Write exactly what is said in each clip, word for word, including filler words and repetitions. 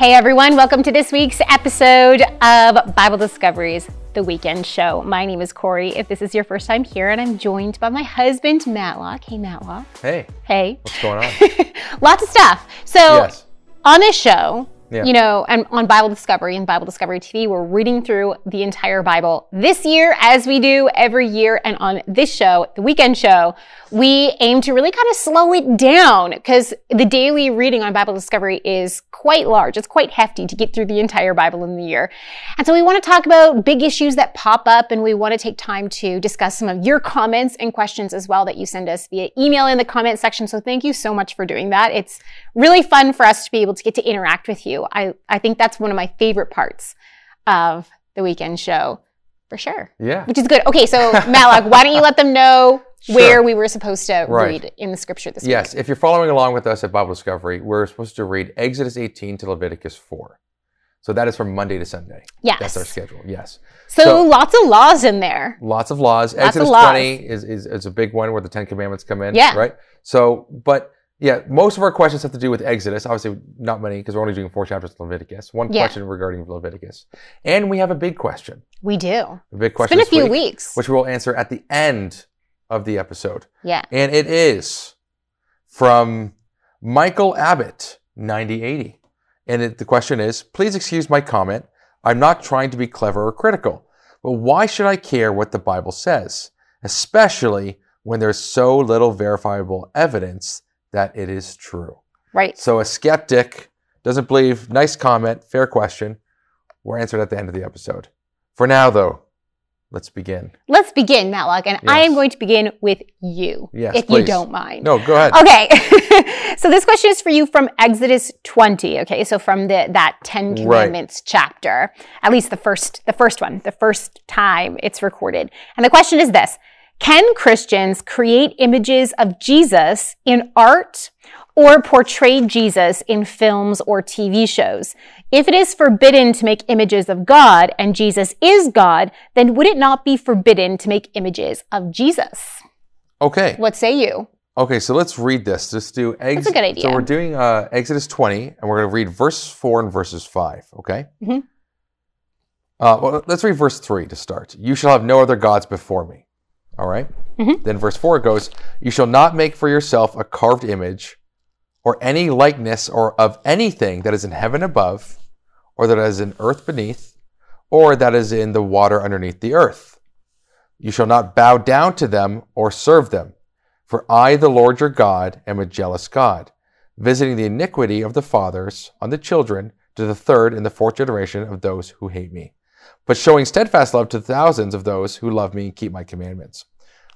Hey everyone, welcome to this week's episode of Bible Discovery's The Weekend Show. My name is Corey, if this is your first time here, and I'm joined by my husband, Matlock. Hey, Matlock. Hey. Hey. What's going on? Lots of stuff. So yes. On this show, yeah. you know, and on Bible Discovery and Bible Discovery T V, we're reading through the entire Bible this year, as we do every year. And on this show, The Weekend Show, we aim to really kind of slow it down because the daily reading on Bible Discovery is quite large. It's quite hefty to get through the entire Bible in the year. And so we want to talk about big issues that pop up, and we want to take time to discuss some of your comments and questions as well that you send us via email in the comment section. So thank you so much for doing that. It's really fun for us to be able to get to interact with you. I, I think that's one of my favorite parts of The Weekend Show, for sure. Yeah. Which is good. Okay, so Malak, why don't you let them know Sure. where we were supposed to right. read in the scripture this yes. week. Yes, if you're following along with us at Bible Discovery, we're supposed to read Exodus eighteen to Leviticus four. So that is from Monday to Sunday. Yes. That's our schedule, yes. So, so lots of laws in there. Lots of laws. Lots Exodus of laws. twenty is, is, is a big one where the Ten Commandments come in, yeah. right? So, but yeah, most of our questions have to do with Exodus. Obviously, not many because we're only doing four chapters of Leviticus. One yeah. question regarding Leviticus. And we have a big question. We do. A big question It's been a few week, weeks. Which we will answer at the end of the episode. Yeah. And it is from Michael Abbott, ninety eighty. And it, the question is, please excuse my comment. I'm not trying to be clever or critical, but why should I care what the Bible says, especially when there's so little verifiable evidence that it is true? Right. So a skeptic doesn't believe, nice comment, fair question. We're answered at the end of the episode. For now, though, Let's begin. Let's begin, Matlock, and yes. I am going to begin with you, yes, if please. you don't mind. No, go ahead. Okay, so this question is for you from Exodus twenty, okay, so from the that Ten Commandments right. chapter, at least the first, the first one, the first time it's recorded. And the question is this, can Christians create images of Jesus in art or portray Jesus in films or T V shows? If it is forbidden to make images of God and Jesus is God, then would it not be forbidden to make images of Jesus? Okay. What say you? Okay, so let's read this. Let's do Exodus. That's a good idea. So we're doing uh, Exodus twenty, and we're going to read verse four and verses five, okay? Mm-hmm. Uh, well, let's read verse three to start. You shall have no other gods before me. All right? Mm-hmm. Then verse four goes, you shall not make for yourself a carved image or any likeness or of anything that is in heaven above, or that is in earth beneath, or that is in the water underneath the earth. You shall not bow down to them or serve them, for I, the Lord your God, am a jealous God, visiting the iniquity of the fathers on the children to the third and the fourth generation of those who hate me, but showing steadfast love to thousands of those who love me and keep my commandments.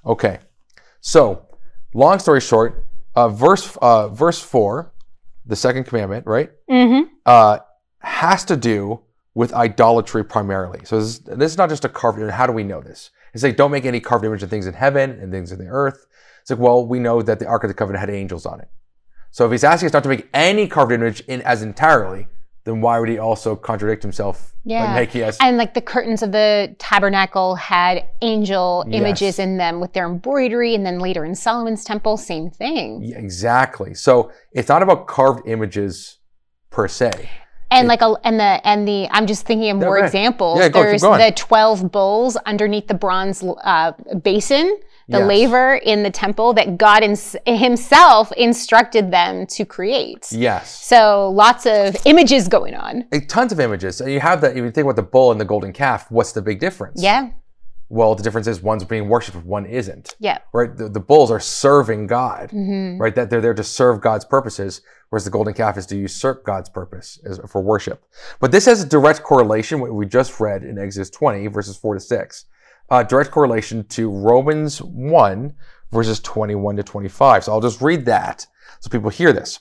Okay, so long story short, uh, verse uh, verse four, the second commandment, right? Mm-hmm. Uh, has to do with idolatry primarily. So this is, this is not just a carved image. How do we know this? It's like, don't make any carved image of things in heaven and things in the earth. It's like, well, we know that the Ark of the Covenant had angels on it. So if he's asking us not to make any carved image in as entirely, then why would he also contradict himself? Yeah. By making us- and like the curtains of the tabernacle had angel yes. images in them with their embroidery, and then later in Solomon's temple, same thing. Yeah, exactly. So it's not about carved images per se. And it, like a, and the and the I'm just thinking of more right. examples. Yeah, go, There's the twelve bulls underneath the bronze uh, basin, the yes. laver in the temple that God ins- himself instructed them to create. Yes. So lots of images going on. And tons of images. And you have that. If you think about the bull and the golden calf, what's the big difference? Yeah. Well, the difference is one's being worshipped, one isn't. Yeah. Right? The, the bulls are serving God, mm-hmm. right? That they're there to serve God's purposes, whereas the golden calf is to usurp God's purpose as, for worship. But this has a direct correlation, what we just read in Exodus twenty, verses four to six, uh, direct correlation to Romans one, verses twenty-one to twenty-five. So I'll just read that so people hear this.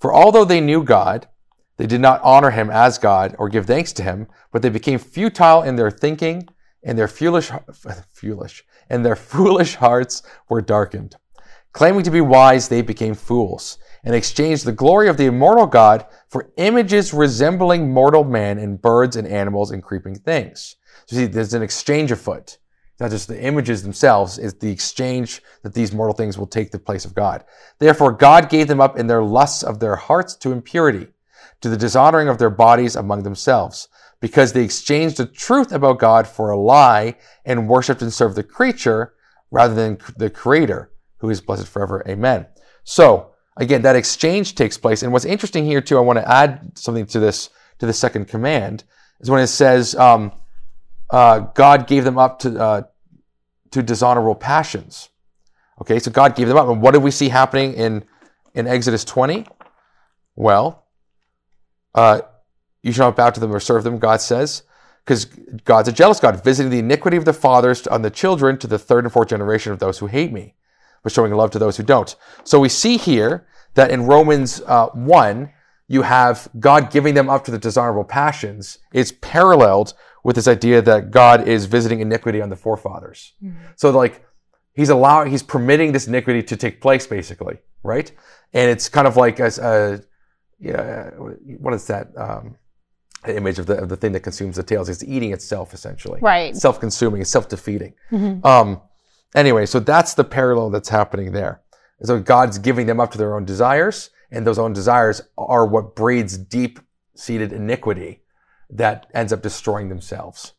For although they knew God, they did not honor him as God or give thanks to him, but they became futile in their thinking, and their foolish, foolish, and their foolish hearts were darkened. Claiming to be wise, they became fools, and exchanged the glory of the immortal God for images resembling mortal man and birds and animals and creeping things. So see, there's an exchange afoot. It's not just the images themselves, it's the exchange that these mortal things will take the place of God. Therefore, God gave them up in their lusts of their hearts to impurity, to the dishonoring of their bodies among themselves, because they exchanged the truth about God for a lie and worshipped and served the creature rather than the Creator, who is blessed forever. Amen. So, again, that exchange takes place. And what's interesting here, too, I want to add something to this, to the second command, is when it says um, uh, God gave them up to uh, to dishonorable passions. Okay, so God gave them up. And what do we see happening in, in Exodus twenty? Well, uh, you shall not bow to them or serve them, God says, because God's a jealous God, visiting the iniquity of the fathers on the children to the third and fourth generation of those who hate me, but showing love to those who don't. So we see here that in Romans uh, one, you have God giving them up to the dishonorable passions. It's paralleled with this idea that God is visiting iniquity on the forefathers. Mm-hmm. So like he's allowing, he's permitting this iniquity to take place, basically, right? And it's kind of like as a, yeah, what is that um, image of the of the thing that consumes the tails? It's eating itself, essentially. Right. Self-consuming, it's self-defeating. Mm-hmm. Um, Anyway, so that's the parallel that's happening there. So God's giving them up to their own desires, and those own desires are what breeds deep-seated iniquity that ends up destroying themselves.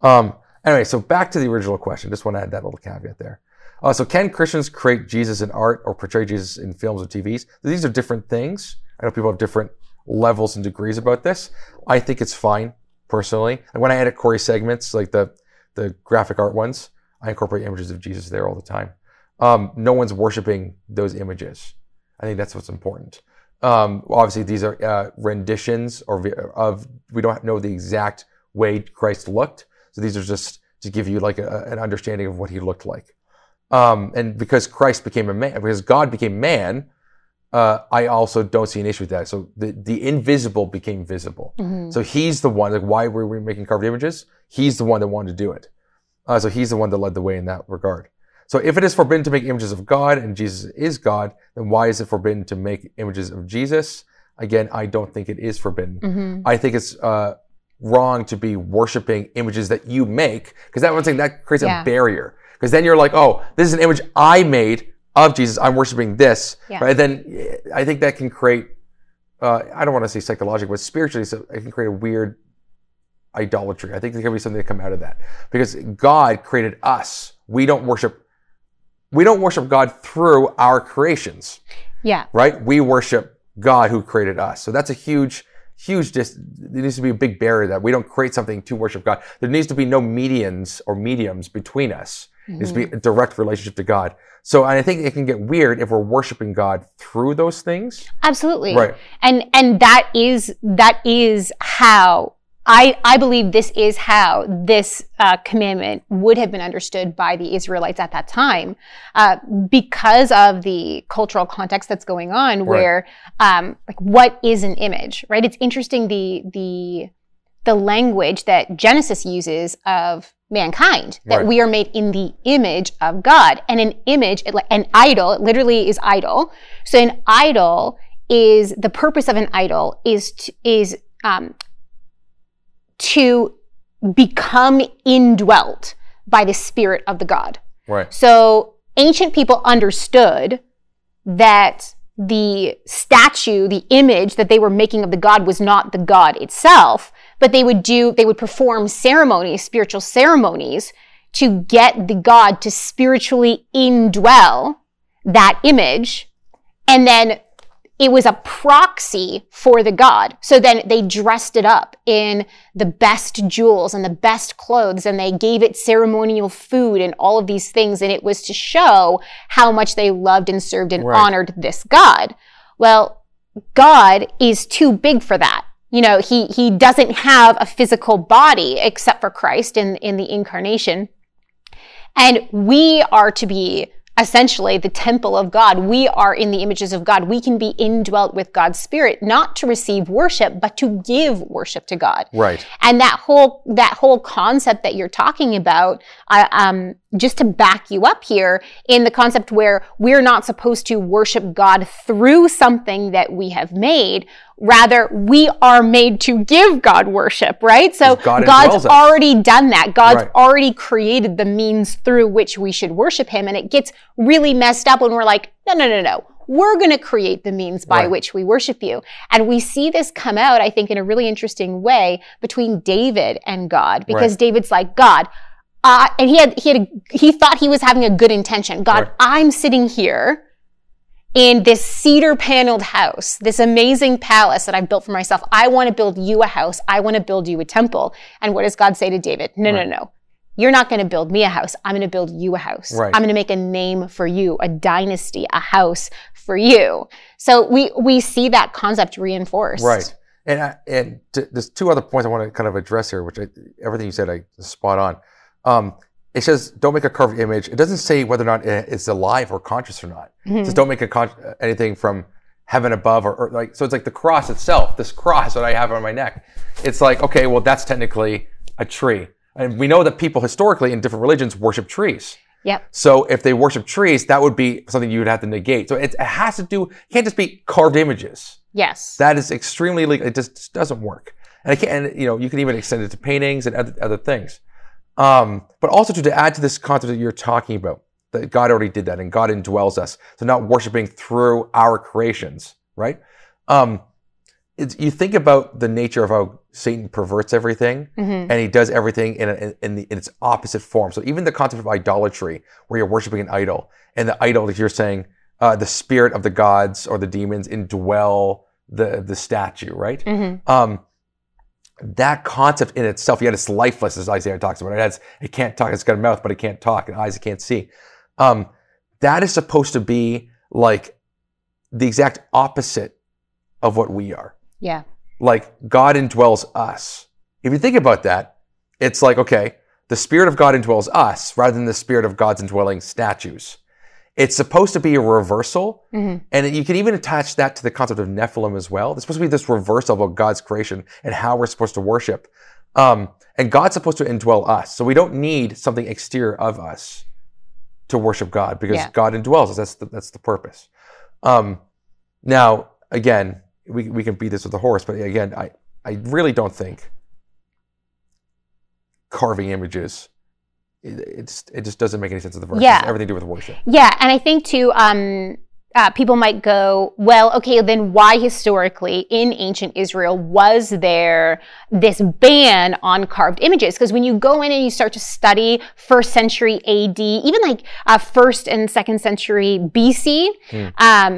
Um, anyway, so back to the original question. Just want to add that little caveat there. Uh, so can Christians create Jesus in art or portray Jesus in films or T Vs? These are different things. I know people have different levels and degrees about this. I think it's fine, personally. And when I edit Corey segments, like the, the graphic art ones, I incorporate images of Jesus there all the time. Um, no one's worshiping those images. I think that's what's important. Um, obviously, these are uh, renditions or of we don't know the exact way Christ looked. So these are just to give you like a, an understanding of what he looked like. Um, and because Christ became a man, because God became man, uh, I also don't see an issue with that. So the, the invisible became visible. Mm-hmm. So he's the one. Like, why were we making carved images? He's the one that wanted to do it. Uh, so he's the one that led the way in that regard. So if it is forbidden to make images of God and Jesus is God, then why is it forbidden to make images of Jesus? Again, I don't think it is forbidden. Mm-hmm. I think it's uh, wrong to be worshiping images that you make, because that one thing that creates yeah. a barrier. Because then you're like, oh, this is an image I made of Jesus. I'm worshiping this. Yeah. Right? Then I think that can create, uh, I don't want to say psychological, but spiritually, so it can create a weird idolatry. I think there could be something that come out of that, because God created us. We don't worship. We don't worship God through our creations. Yeah. Right. We worship God who created us. So that's a huge, huge. Dis- there needs to be a big barrier that we don't create something to worship God. There needs to be no medians or mediums between us. Mm-hmm. It needs to be a direct relationship to God. So and I think it can get weird if we're worshiping God through those things. Absolutely. Right. And and that is that is how. I, I believe this is how this uh, commandment would have been understood by the Israelites at that time, uh, because of the cultural context that's going on, right. where um, like what is an image, right? It's interesting the the the language that Genesis uses of mankind, that right. we are made in the image of God, and an image, an idol, it literally is idol. So an idol is the purpose of an idol is to, is um. to become indwelt by the spirit of the God. Right. So ancient people understood that the statue, the image that they were making of the God was not the God itself, but they would do, they would perform ceremonies, spiritual ceremonies, to get the God to spiritually indwell that image, and then it was a proxy for the God. So then they dressed it up in the best jewels and the best clothes, and they gave it ceremonial food and all of these things. And it was to show how much they loved and served and right. honored this God. Well, God is too big for that. You know, he, he doesn't have a physical body except for Christ in, in the incarnation. And we are to be essentially the temple of God. We are in the images of God. We can be indwelt with God's spirit, not to receive worship, but to give worship to God. Right. And that whole, that whole concept that you're talking about, uh, um, just to back you up here in the concept where we're not supposed to worship God through something that we have made. Rather, we are made to give God worship, right? So God God's already done that. God's right. already created the means through which we should worship him. And it gets really messed up when we're like, no, no, no, no. We're going to create the means by right. which we worship you. And we see this come out, I think, in a really interesting way between David and God. Because right. David's like, God, uh, and he had he had a, he thought he was having a good intention. God, right. I'm sitting here in this cedar-paneled house, this amazing palace that I've built for myself. I want to build you a house. I want to build you a temple. And what does God say to David? No, right. no, no. You're not going to build me a house. I'm going to build you a house. Right. I'm going to make a name for you, a dynasty, a house for you. So we we see that concept reinforced. Right. And I, and t- there's two other points I want to kind of address here, which I, everything you said I is spot on. Um, it says don't make a carved image. It doesn't say whether or not it's alive or conscious or not. Mm-hmm. It says don't make a con- anything from heaven above or, or like. So it's like the cross itself, this cross that I have on my neck. It's like, okay, well, that's technically a tree. And we know that people historically in different religions worship trees. Yep. So if they worship trees, that would be something you would have to negate. So it, it has to do, it can't just be carved images. Yes. That is extremely illegal. It just, just doesn't work. And, it can, and you know, you can even extend it to paintings and other, other things. Um, but also to, to add to this concept that you're talking about, that God already did that and God indwells us. So not worshiping through our creations, right? Um, It's, you think about the nature of how Satan perverts everything, mm-hmm. and he does everything in, a, in, the, in its opposite form. So even the concept of idolatry, where you're worshiping an idol, and the idol, like you're saying, uh, the spirit of the gods or the demons indwell the, the statue, right? Mm-hmm. Um, that concept in itself, yet it's lifeless, as Isaiah talks about. It has, it can't talk, it's got a mouth, but it can't talk, and eyes it can't see. Um, that is supposed to be like the exact opposite of what we are. Yeah. Like God indwells us. If you think about that, it's like, okay, the Spirit of God indwells us rather than the Spirit of God's indwelling statues. It's supposed to be a reversal. Mm-hmm. And you can even attach that to the concept of Nephilim as well. There's supposed to be this reversal of God's creation and how we're supposed to worship. Um, and God's supposed to indwell us. So we don't need something exterior of us to worship God because yeah. God indwells us. That's the, that's the purpose. Um, now, again, We we can beat this with a horse, but again, I, I really don't think carving images, it, it's, it just doesn't make any sense of the verse. Yeah. It has everything to do with worship. Yeah, and I think too, um, uh, people might go, well, okay, then why historically in ancient Israel was there this ban on carved images? Because when you go in and you start to study first century A D, even like uh, first and second century B C, hmm. um,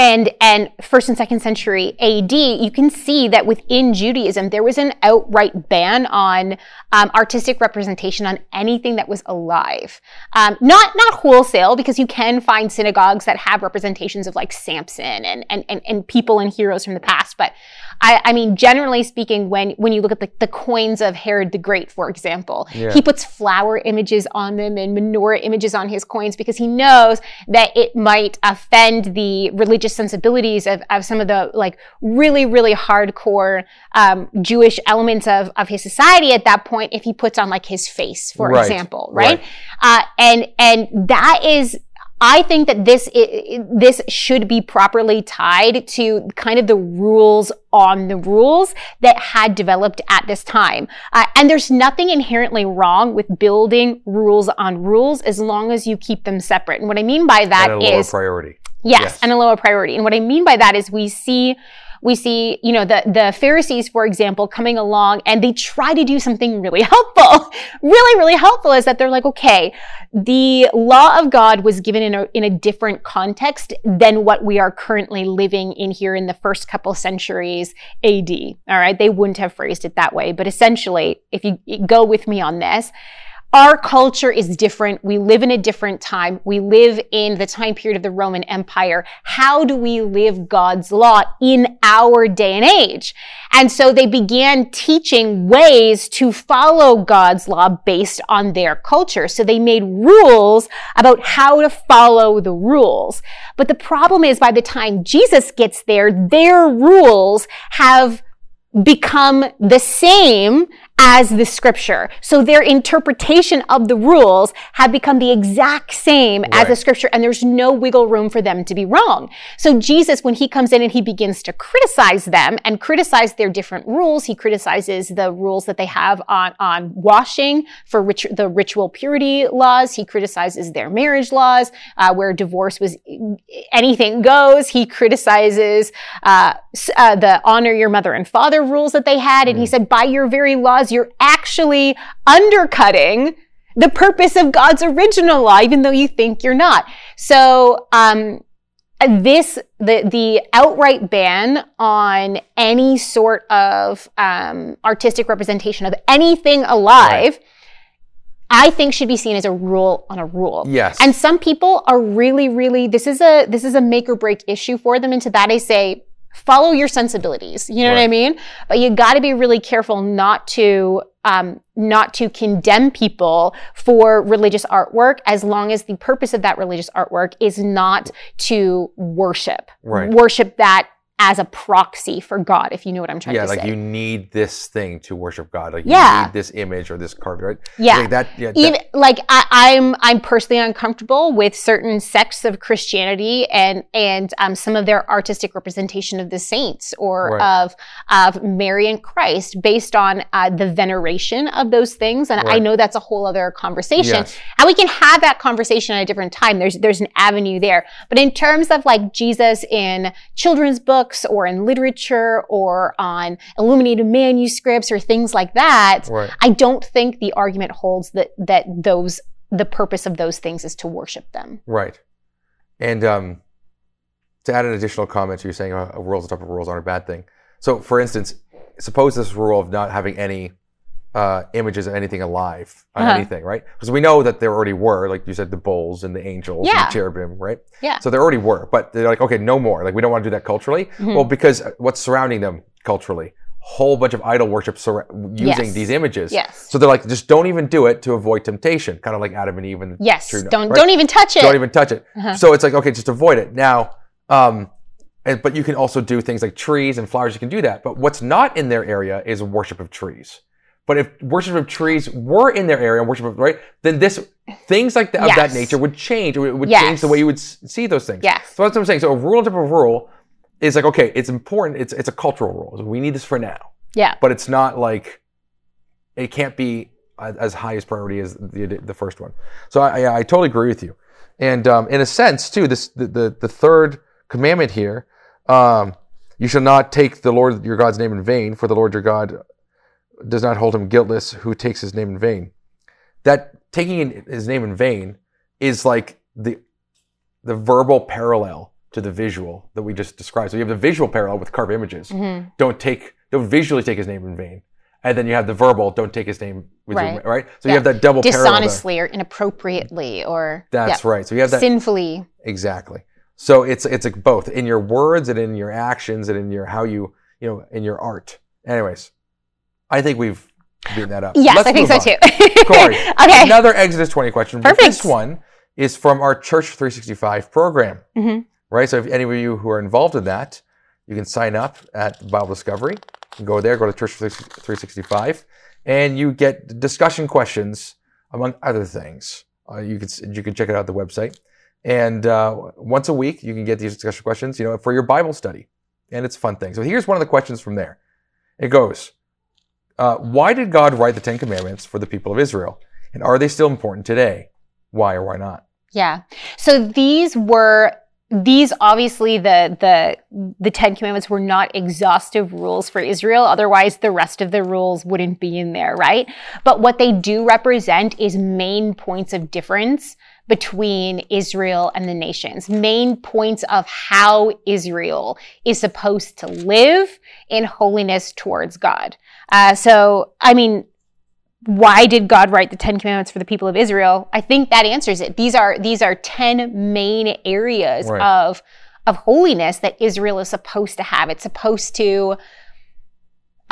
And and first and second century A D, you can see that within Judaism, there was an outright ban on um, artistic representation on anything that was alive. Um, not not wholesale, because you can find synagogues that have representations of like Samson and and and, and people and heroes from the past. But I, I mean, generally speaking, when, when you look at the, the coins of Herod the Great, for example, yeah. he puts flower images on them and menorah images on his coins because he knows that it might offend the religious sensibilities of, of some of the like really, really hardcore um, Jewish elements of, of his society at that point if he puts on like his face, for right. example, right? right. Uh, and and that is, I think that this is, this should be properly tied to kind of the rules on the rules that had developed at this time. Uh, and there's nothing inherently wrong with building rules on rules as long as you keep them separate. And what I mean by that and a lower is priority. Yes, yes, and a lower priority. And what I mean by that is we see, we see, you know, the, the Pharisees, for example, coming along and they try to do something really helpful. really, really helpful is that they're like, okay, the law of God was given in a, in a different context than what we are currently living in here in the first couple centuries A D. All right. They wouldn't have phrased it that way, but essentially, if you go with me on this, our culture is different. We live in a different time. We live in the time period of the Roman Empire. How do we live God's law in our day and age? And so they began teaching ways to follow God's law based on their culture. So they made rules about how to follow the rules. But the problem is by the time Jesus gets there, their rules have become the same as the scripture. So their interpretation of the rules have become the exact same right. as the scripture, and there's no wiggle room for them to be wrong. So Jesus, when he comes in and he begins to criticize them and criticize their different rules, he criticizes the rules that they have on, on washing for rit- the ritual purity laws. He criticizes their marriage laws, uh, where divorce was anything goes. He criticizes uh, uh, the honor your mother and father rules that they had. And mm. he said, by your very laws, you're actually undercutting the purpose of God's original law, even though you think you're not. So um, this, the the outright ban on any sort of um, artistic representation of anything alive, right. I think should be seen as a rule on a rule. Yes. And some people are really, really, this is a this is a make or break issue for them. And to that I say, follow your sensibilities, you know right. what I mean? But you got to be really careful not to um, not to condemn people for religious artwork, as long as the purpose of that religious artwork is not to worship, right. worship that as a proxy for God, if you know what I'm trying yeah, to like say. Yeah, like you need this thing to worship God. Like you yeah. need this image or this carving, right? Yeah. Like, that, yeah, that. Even, like I, I'm I'm personally uncomfortable with certain sects of Christianity and and um, some of their artistic representation of the saints or right. of of Mary and Christ based on uh, the veneration of those things. And right. I know that's a whole other conversation. Yes. And we can have that conversation at a different time. There's there's an avenue there. But in terms of like Jesus in children's books, or in literature or on illuminated manuscripts or things like that, right. I don't think the argument holds that that those the purpose of those things is to worship them. Right. And um, to add an additional comment, you're saying uh, rules on top of rules aren't a bad thing. So, for instance, suppose this rule of not having any uh, images of anything alive, on uh-huh. anything, right? Because we know that there already were, like you said, the bulls and the angels yeah. and the cherubim, right? Yeah. So there already were, but they're like, okay, no more. Like, we don't want to do that culturally. Mm-hmm. Well, because what's surrounding them culturally? Whole bunch of idol worship sur- using yes. these images. Yes. So they're like, just don't even do it to avoid temptation. Kind of like Adam and Eve and the yes. tree. Yes, don't, right? don't even touch it. Don't even touch it. Uh-huh. So it's like, okay, just avoid it. Now, um, and, but you can also do things like trees and flowers. You can do that. But what's not in their area is worship of trees. But if worship of trees were in their area, worship of, right, then this things like that yes. of that nature would change. It would yes. change the way you would see those things. Yes. So that's what I'm saying. So a rule on top of rule is like, okay, it's important. It's it's a cultural rule. We need this for now. Yeah. But it's not like it can't be as high as priority as the the first one. So I I, I totally agree with you. And um, in a sense too, this the the, the third commandment here, um, you shall not take the Lord your God's name in vain, for the Lord your God does not hold him guiltless who takes his name in vain. That taking his name in vain is like the the verbal parallel to the visual that we just described. So you have the visual parallel with carved images. Mm-hmm. Don't take, don't visually take his name in vain. And then you have the verbal, don't take his name with right. you, right? So yeah. you have that double Dishonestly parallel. Dishonestly or inappropriately or That's yeah. right. So you have that sinfully. Exactly. So it's it's like both in your words and in your actions and in your how you, you know, in your art. Anyways. I think we've beaten that up. Yes, Let's I think so on. too. Corey, okay. Another Exodus twenty question. Perfect. But this one is from our Church three sixty-five program, mm-hmm. right? So if any of you who are involved in that, you can sign up at Bible Discovery. You can go there, go to Church three sixty-five, and you get discussion questions, among other things. Uh, you can you can check it out at the website. And uh, once a week, you can get these discussion questions, you know, for your Bible study. And it's a fun thing. So here's one of the questions from there. It goes... Uh, why did God write the Ten Commandments for the people of Israel? And are they still important today? Why or why not? Yeah. So these were, these obviously the, the, the Ten Commandments were not exhaustive rules for Israel. Otherwise, the rest of the rules wouldn't be in there, right? But what they do represent is main points of difference between Israel and the nations, main points of how Israel is supposed to live in holiness towards God. Uh, so, I mean, why did God write the Ten Commandments for the people of Israel? I think that answers it. These are these are ten main areas right. of of holiness that Israel is supposed to have. It's supposed to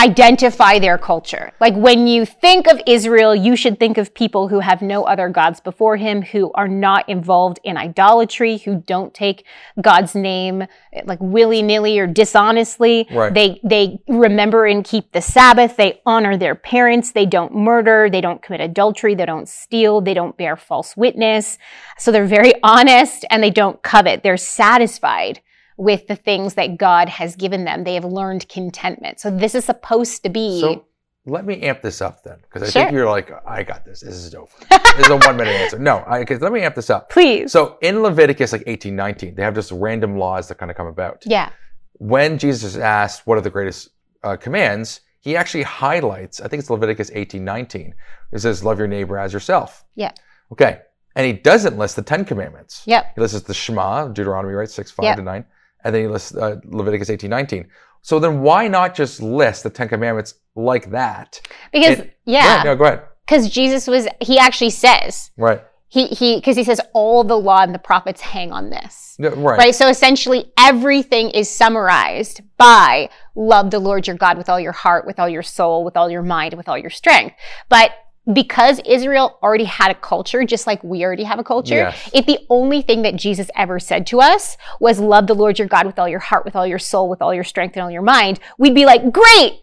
identify their culture. Like when you think of Israel, you should think of people who have no other gods before him, who are not involved in idolatry, who don't take God's name like willy-nilly or dishonestly. Right. They they remember and keep the Sabbath. They honor their parents. They don't murder. They don't commit adultery. They don't steal. They don't bear false witness. So they're very honest and they don't covet. They're satisfied with the things that God has given them. They have learned contentment. So this is supposed to be... So let me amp this up then, because I sure. think you're like, I got this. This is over. This is a one-minute answer. No, because let me amp this up. Please. So in Leviticus like eighteen, nineteen, they have just random laws that kind of come about. Yeah. When Jesus asked, what are the greatest uh, commands, he actually highlights, I think it's Leviticus eighteen, nineteen. It says, love your neighbor as yourself. Yeah. Okay. And he doesn't list the Ten Commandments. Yep. He lists the Shema, Deuteronomy, right? six, five yep. to nine. And then he lists uh, Leviticus eighteen, nineteen. So then why not just list the Ten Commandments like that? Because, and, yeah. No, go ahead. Because Jesus was, he actually says. Right. He, he, because he says all the law and the prophets hang on this. Yeah, right. Right. So essentially everything is summarized by love the Lord your God with all your heart, with all your soul, with all your mind, with all your strength. But because Israel already had a culture, just like we already have a culture, yes. if the only thing that Jesus ever said to us was love the Lord your God with all your heart, with all your soul, with all your strength, and all your mind, we'd be like, great!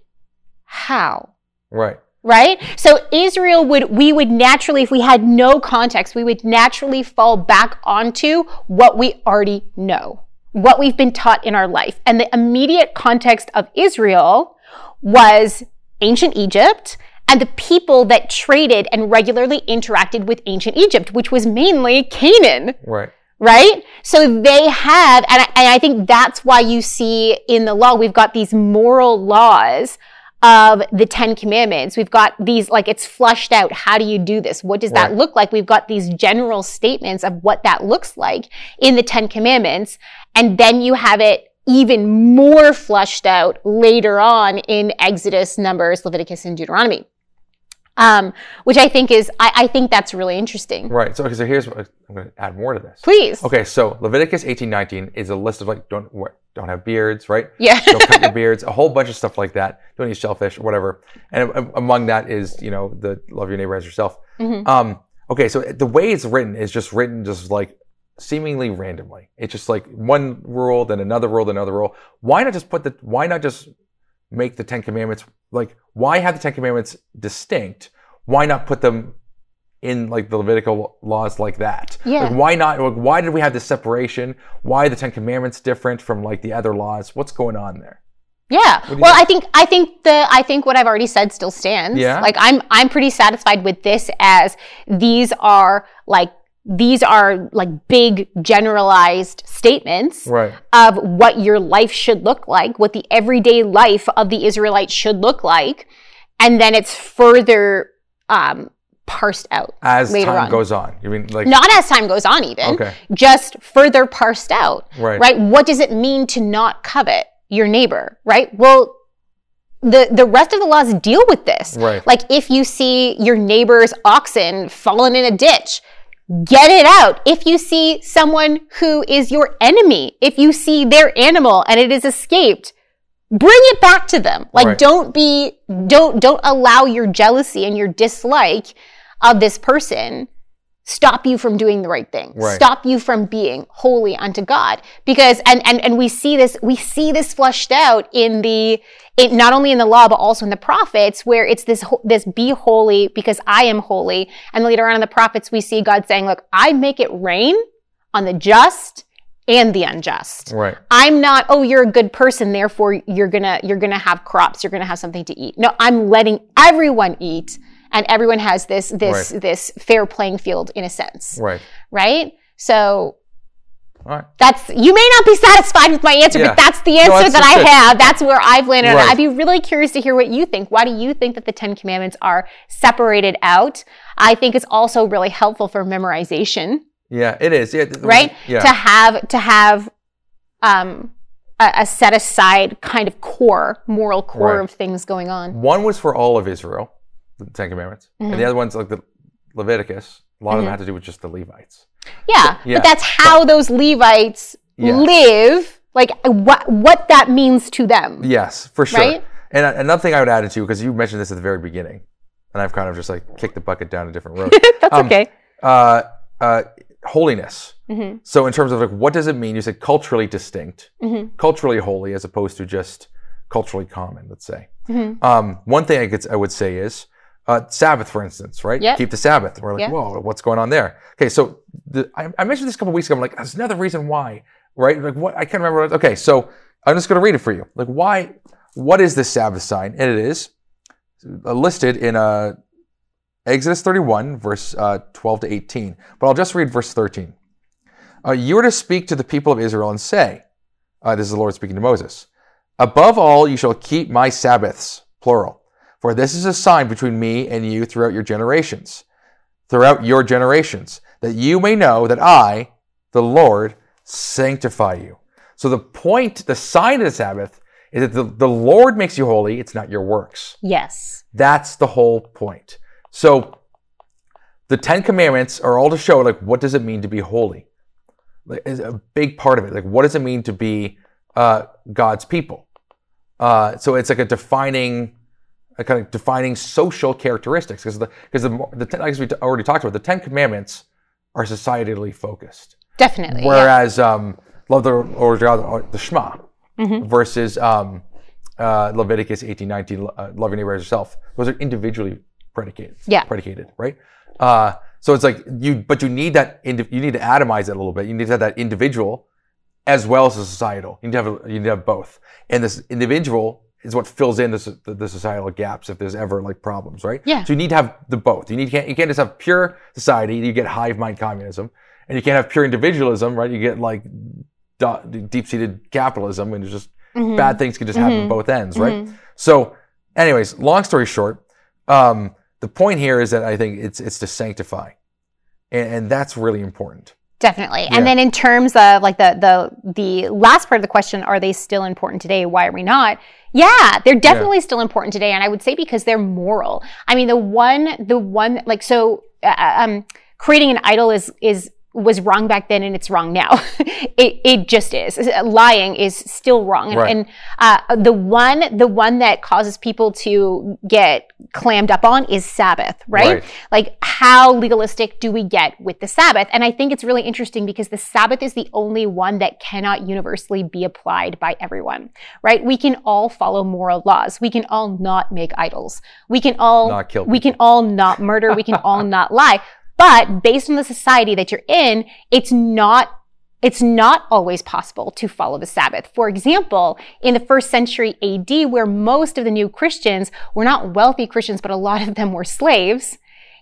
How? Right. Right? So Israel would, we would naturally, if we had no context, we would naturally fall back onto what we already know, what we've been taught in our life. And the immediate context of Israel was ancient Egypt, and the people that traded and regularly interacted with ancient Egypt, which was mainly Canaan. Right. Right? So they have, and I, and I think that's why you see in the law, we've got these moral laws of the Ten Commandments. We've got these, like it's flushed out. How do you do this? What does right. that look like? We've got these general statements of what that looks like in the Ten Commandments. And then you have it even more flushed out later on in Exodus, Numbers, Leviticus, and Deuteronomy. Um, which I think is, I, I think that's really interesting. Right. So, okay, so here's, I'm going to add more to this. Please. Okay. So Leviticus eighteen, nineteen is a list of like, don't, don't have beards, right? Yeah. Don't cut your beards, a whole bunch of stuff like that. Don't eat shellfish, whatever. And among that is, you know, the love your neighbor as yourself. Mm-hmm. Um, okay. So the way it's written is just written just like seemingly randomly. It's just like one rule, then another rule, then another rule. Why not just put the, why not just make the Ten Commandments, like, why have the Ten Commandments distinct? Why not put them in, like, the Levitical laws like that? Yeah. Like, why not, like, why did we have this separation? Why are the Ten Commandments different from, like, the other laws? What's going on there? Yeah. Well, think? I think I think the I think what I've already said still stands. Yeah. Like, I'm I'm pretty satisfied with this as these are, like, These are like big generalized statements right. of what your life should look like, what the everyday life of the Israelites should look like. And then it's further um, parsed out as later time on. goes on. You mean like not as time goes on even, okay. just further parsed out, right. right? What does it mean to not covet your neighbor, right? Well, The the rest of the laws deal with this. Right. Like if you see your neighbor's oxen fallen in a ditch, get it out. If you see someone who is your enemy, if you see their animal and it is escaped, bring it back to them. Like right. don't be, don't, don't allow your jealousy and your dislike of this person stop you from doing the right thing. Right. Stop you from being holy unto God. Because, and, and, and we see this, we see this fleshed out in the, it, not only in the law, but also in the prophets, where it's this, this be holy because I am holy. And later on in the prophets, we see God saying, look, I make it rain on the just and the unjust. Right. I'm not, oh, you're a good person, therefore you're gonna, you're gonna have crops, you're gonna have something to eat. No, I'm letting everyone eat. And everyone has this this right. this fair playing field in a sense, right? Right. So, all right. That's you may not be satisfied with my answer, yeah. but that's the answer no, that's that I it. have. That's where I've landed. Right. I'd be really curious to hear what you think. Why do you think that the Ten Commandments are separated out? I think it's also really helpful for memorization. Yeah, it is. Yeah, right. Yeah. To have to have um, a, a set aside kind of core moral core right. of things going on. One was for all of Israel. The Ten Commandments. Mm-hmm. And the other ones, like the Leviticus, a lot mm-hmm. of them had to do with just the Levites. Yeah, so, yeah. but that's how but, those Levites yeah. live, like what what that means to them. Yes, for sure. Right? And another thing I would add to you, because you mentioned this at the very beginning, and I've kind of just like kicked the bucket down a different road. That's um, okay. Uh, uh, holiness. Mm-hmm. So in terms of like, what does it mean? You said culturally distinct, mm-hmm. culturally holy, as opposed to just culturally common, let's say. Mm-hmm. Um, one thing I could I would say is uh, Sabbath, for instance, right? Yep. Keep the Sabbath. We're like, yep. Whoa, what's going on there? Okay, so the, I, I mentioned this a couple weeks ago. I'm like, there's another reason why, right? Like, what? I can't remember. What, okay, so I'm just going to read it for you. Like, why? What is this Sabbath sign? And it is listed in uh, Exodus thirty-one, verse uh, twelve to eighteen. But I'll just read verse thirteen. Uh, you are to speak to the people of Israel and say, uh, this is the Lord speaking to Moses, above all, you shall keep my Sabbaths, plural, for this is a sign between me and you throughout your generations, throughout your generations, that you may know that I, the Lord, sanctify you. So the point, the sign of the Sabbath, is that the, the Lord makes you holy, it's not your works. Yes. That's the whole point. So the Ten Commandments are all to show, like, what does it mean to be holy? Like, is a big part of it. Like, what does it mean to be uh, God's people? Uh, so it's like a defining, a kind of defining social characteristics. Because the, because the, the ten, like we already talked about, the Ten Commandments are societally focused. Definitely. Whereas yeah. um, love the Lord your God, the Shema. Mm-hmm. Versus um, uh, Leviticus eighteen nineteen, uh, love your neighbor as yourself. Those are individually predicated. Yeah. Predicated, right? Uh, so it's like you, but you need that. Indi- you need to atomize it a little bit. You need to have that individual, as well as the societal. You need to have. You need to have both. And this individual is what fills in the, the societal gaps if there's ever like problems, right? Yeah. So you need to have the both. You need you can't, you can't just have pure society. You get hive mind communism, and you can't have pure individualism, right? You get like. Deep-seated capitalism, and it's just mm-hmm. bad things can just happen mm-hmm. both ends, right? Mm-hmm. So, anyways, long story short, um, the point here is that I think it's it's to sanctify, and, and that's really important. Definitely. Yeah. And then in terms of like the the the last part of the question, are they still important today? Why are we not? Yeah, they're definitely yeah. still important today, and I would say because they're moral. I mean, the one the one like so uh, um, creating an idol is is. was wrong back then, and it's wrong now. it it just is. Lying is still wrong. And, right. and uh, the one the one that causes people to get clammed up on is Sabbath, right? right? Like, how legalistic do we get with the Sabbath? And I think it's really interesting because the Sabbath is the only one that cannot universally be applied by everyone, right? We can all follow moral laws. We can all not make idols. We can all not kill people. We can all not murder. We can all not lie. But based on the society that you're in, it's not it's not always possible to follow the Sabbath. For example, in the first century A D, where most of the new Christians were not wealthy Christians, but a lot of them were slaves,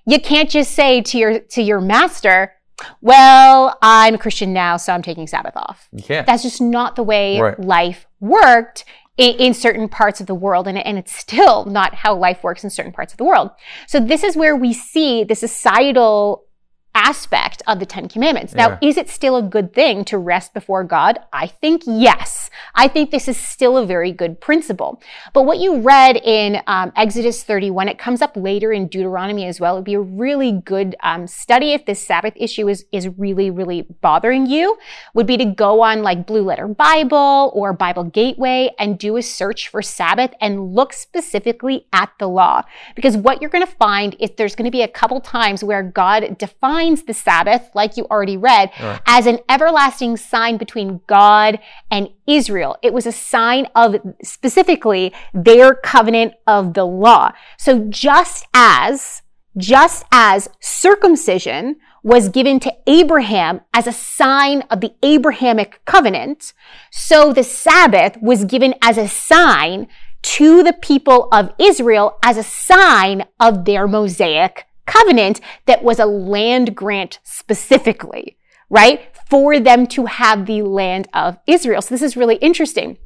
you can't just say to your to your master, well, I'm a Christian now, so I'm taking Sabbath off. You can't. That's just not the way right. life worked. In certain parts of the world, and, and it's still not how life works in certain parts of the world. So this is where we see the societal aspect of the Ten Commandments. Now, yeah. is it still a good thing to rest before God? I think yes. I think this is still a very good principle. But what you read in um, Exodus thirty-one, it comes up later in Deuteronomy as well. It would be a really good um, study if this Sabbath issue is is really, really bothering you, would be to go on like Blue Letter Bible or Bible Gateway and do a search for Sabbath and look specifically at the law. Because what you're going to find is there's going to be a couple times where God defines the Sabbath, like you already read, yeah. as an everlasting sign between God and Israel. It was a sign of specifically their covenant of the law. So just as, just as circumcision was given to Abraham as a sign of the Abrahamic covenant, so the Sabbath was given as a sign to the people of Israel as a sign of their Mosaic covenant that was a land grant specifically, right? For them to have the land of Israel. So this is really interesting.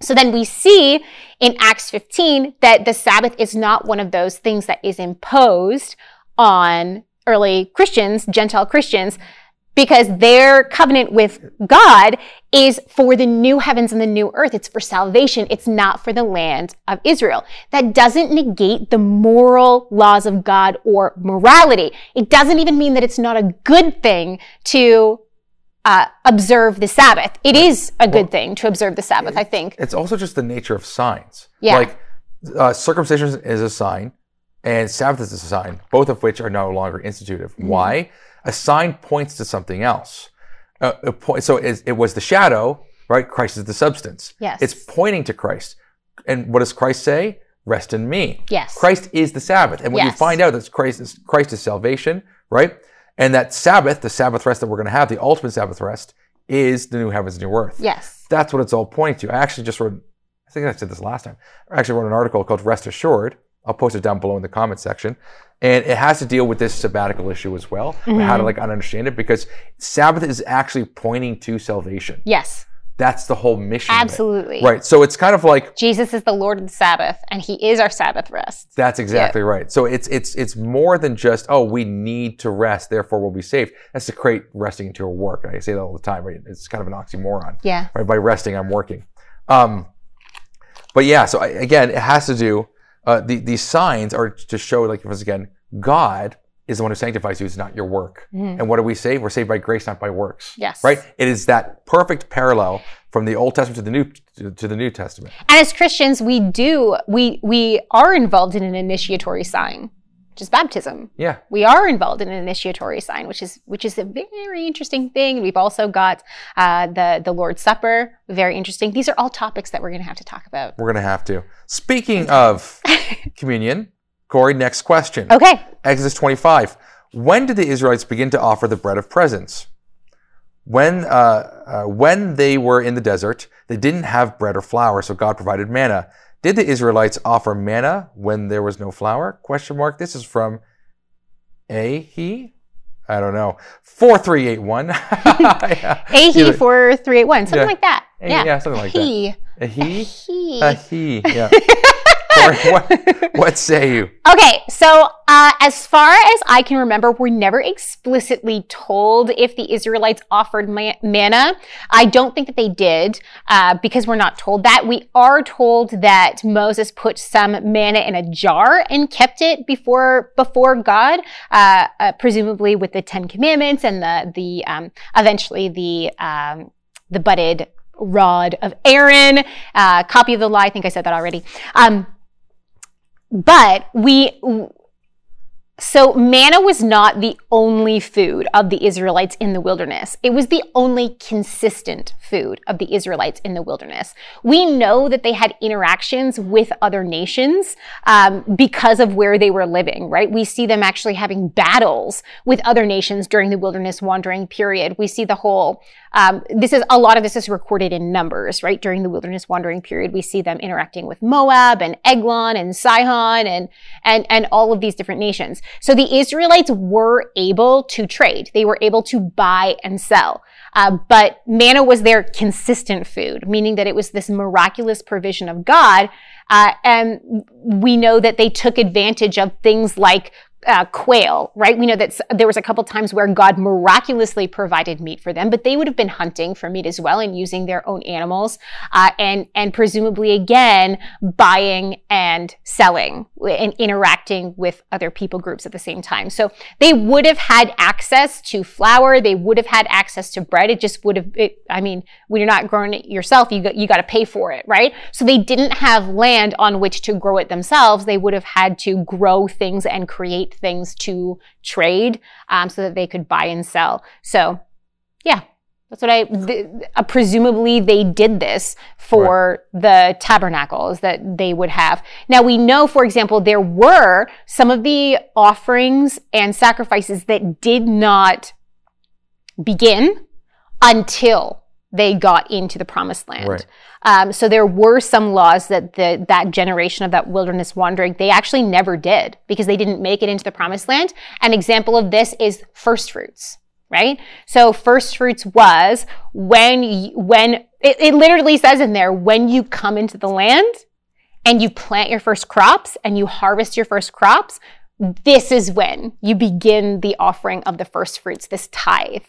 So then we see in Acts fifteen that the Sabbath is not one of those things that is imposed on early Christians, Gentile Christians, because their covenant with God is for the new heavens and the new earth. It's for salvation. It's not for the land of Israel. That doesn't negate the moral laws of God or morality. It doesn't even mean that it's not a good thing to uh, observe the Sabbath. It is a good well, thing to observe the Sabbath, I think. It's also just the nature of signs. Yeah. Like, uh, circumcision is a sign, and Sabbath is a sign, both of which are no longer institutive. Mm-hmm. Why? A sign points to something else. Uh, a point, so it, it was the shadow, right? Christ is the substance. Yes. It's pointing to Christ. And what does Christ say? Rest in me. Yes. Christ is the Sabbath. And when yes. you find out that Christ is, Christ is salvation, right? And that Sabbath, the Sabbath rest that we're going to have, the ultimate Sabbath rest, is the new heavens, new earth. Yes. That's what it's all pointing to. I actually just wrote, I think I said this last time, I actually wrote an article called Rest Assured. I'll post it down below in the comment section. And it has to deal with this sabbatical issue as well, mm-hmm. how to like understand it, because Sabbath is actually pointing to salvation. Yes. That's the whole mission. Absolutely. Right. So it's kind of like Jesus is the Lord of the Sabbath, and he is our Sabbath rest. That's exactly yeah. right. So it's it's it's more than just, oh, we need to rest, therefore we'll be saved. That's to create resting into your work. I say that all the time, right? It's kind of an oxymoron. Yeah. Right? By resting, I'm working. Um, but yeah, so I, again, it has to do, uh, the, these signs are to show, like, once again, God is the one who sanctifies you. It's not your work. Mm-hmm. And what do we say? We're saved by grace, not by works. Yes. Right? It is that perfect parallel from the Old Testament to the New to, to the New Testament. And as Christians, we do, we we are involved in an initiatory sign, which is baptism. Yeah. We are involved in an initiatory sign, which is which is a very interesting thing. We've also got uh, the, the Lord's Supper, very interesting. These are all topics that we're going to have to talk about. We're going to have to. Speaking of communion, Corey, next question. Okay. Exodus twenty-five. When did the Israelites begin to offer the bread of presence? When uh, uh, when they were in the desert, they didn't have bread or flour, so God provided manna. Did the Israelites offer manna when there was no flour? Question mark. This is from Ahi. I don't know. four three eight one. Ahi four three eight one. Something yeah. like that. A- yeah. yeah, something like Ahi. that. Ahi. Ahi. Ahi. Yeah. what, what say you? Okay, so uh, as far as I can remember, we're never explicitly told if the Israelites offered ma- manna. I don't think that they did, uh, because we're not told that. We are told that Moses put some manna in a jar and kept it before before God, uh, uh, presumably with the Ten Commandments and the the um, eventually the um, the budded rod of Aaron. Uh, copy of the law. I think I said that already. Um, But we, so manna was not the only food of the Israelites in the wilderness. It was the only consistent food of the Israelites in the wilderness. We know that they had interactions with other nations um, because of where they were living, right? We see them actually having battles with other nations during the wilderness wandering period. We see the whole, um, this is, a lot of this is recorded in Numbers, right? During the wilderness wandering period, we see them interacting with Moab and Eglon and Sihon and, and, and all of these different nations. So the Israelites were able to trade. They were able to buy and sell. Uh, but manna was their consistent food, meaning that it was this miraculous provision of God. Uh, and we know that they took advantage of things like uh, quail, right? We know that there was a couple times where God miraculously provided meat for them, but they would have been hunting for meat as well and using their own animals, uh, and, and presumably again, buying and selling and interacting with other people groups at the same time. So they would have had access to flour. They would have had access to bread. It just would have, it, I mean, when you're not growing it yourself, you got, you got to pay for it, right? So they didn't have land on which to grow it themselves. They would have had to grow things and create things to trade, um, so that they could buy and sell. So, yeah, that's what I. Th- uh, presumably, they did this for right. the tabernacles that they would have. Now we know, for example, there were some of the offerings and sacrifices that did not begin until they got into the promised land. Right. Um, so there were some laws that the, that generation of that wilderness wandering, they actually never did because they didn't make it into the promised land. An example of this is first fruits, right? So first fruits was when, you, when it, it literally says in there, when you come into the land and you plant your first crops and you harvest your first crops, this is when you begin the offering of the first fruits, this tithe.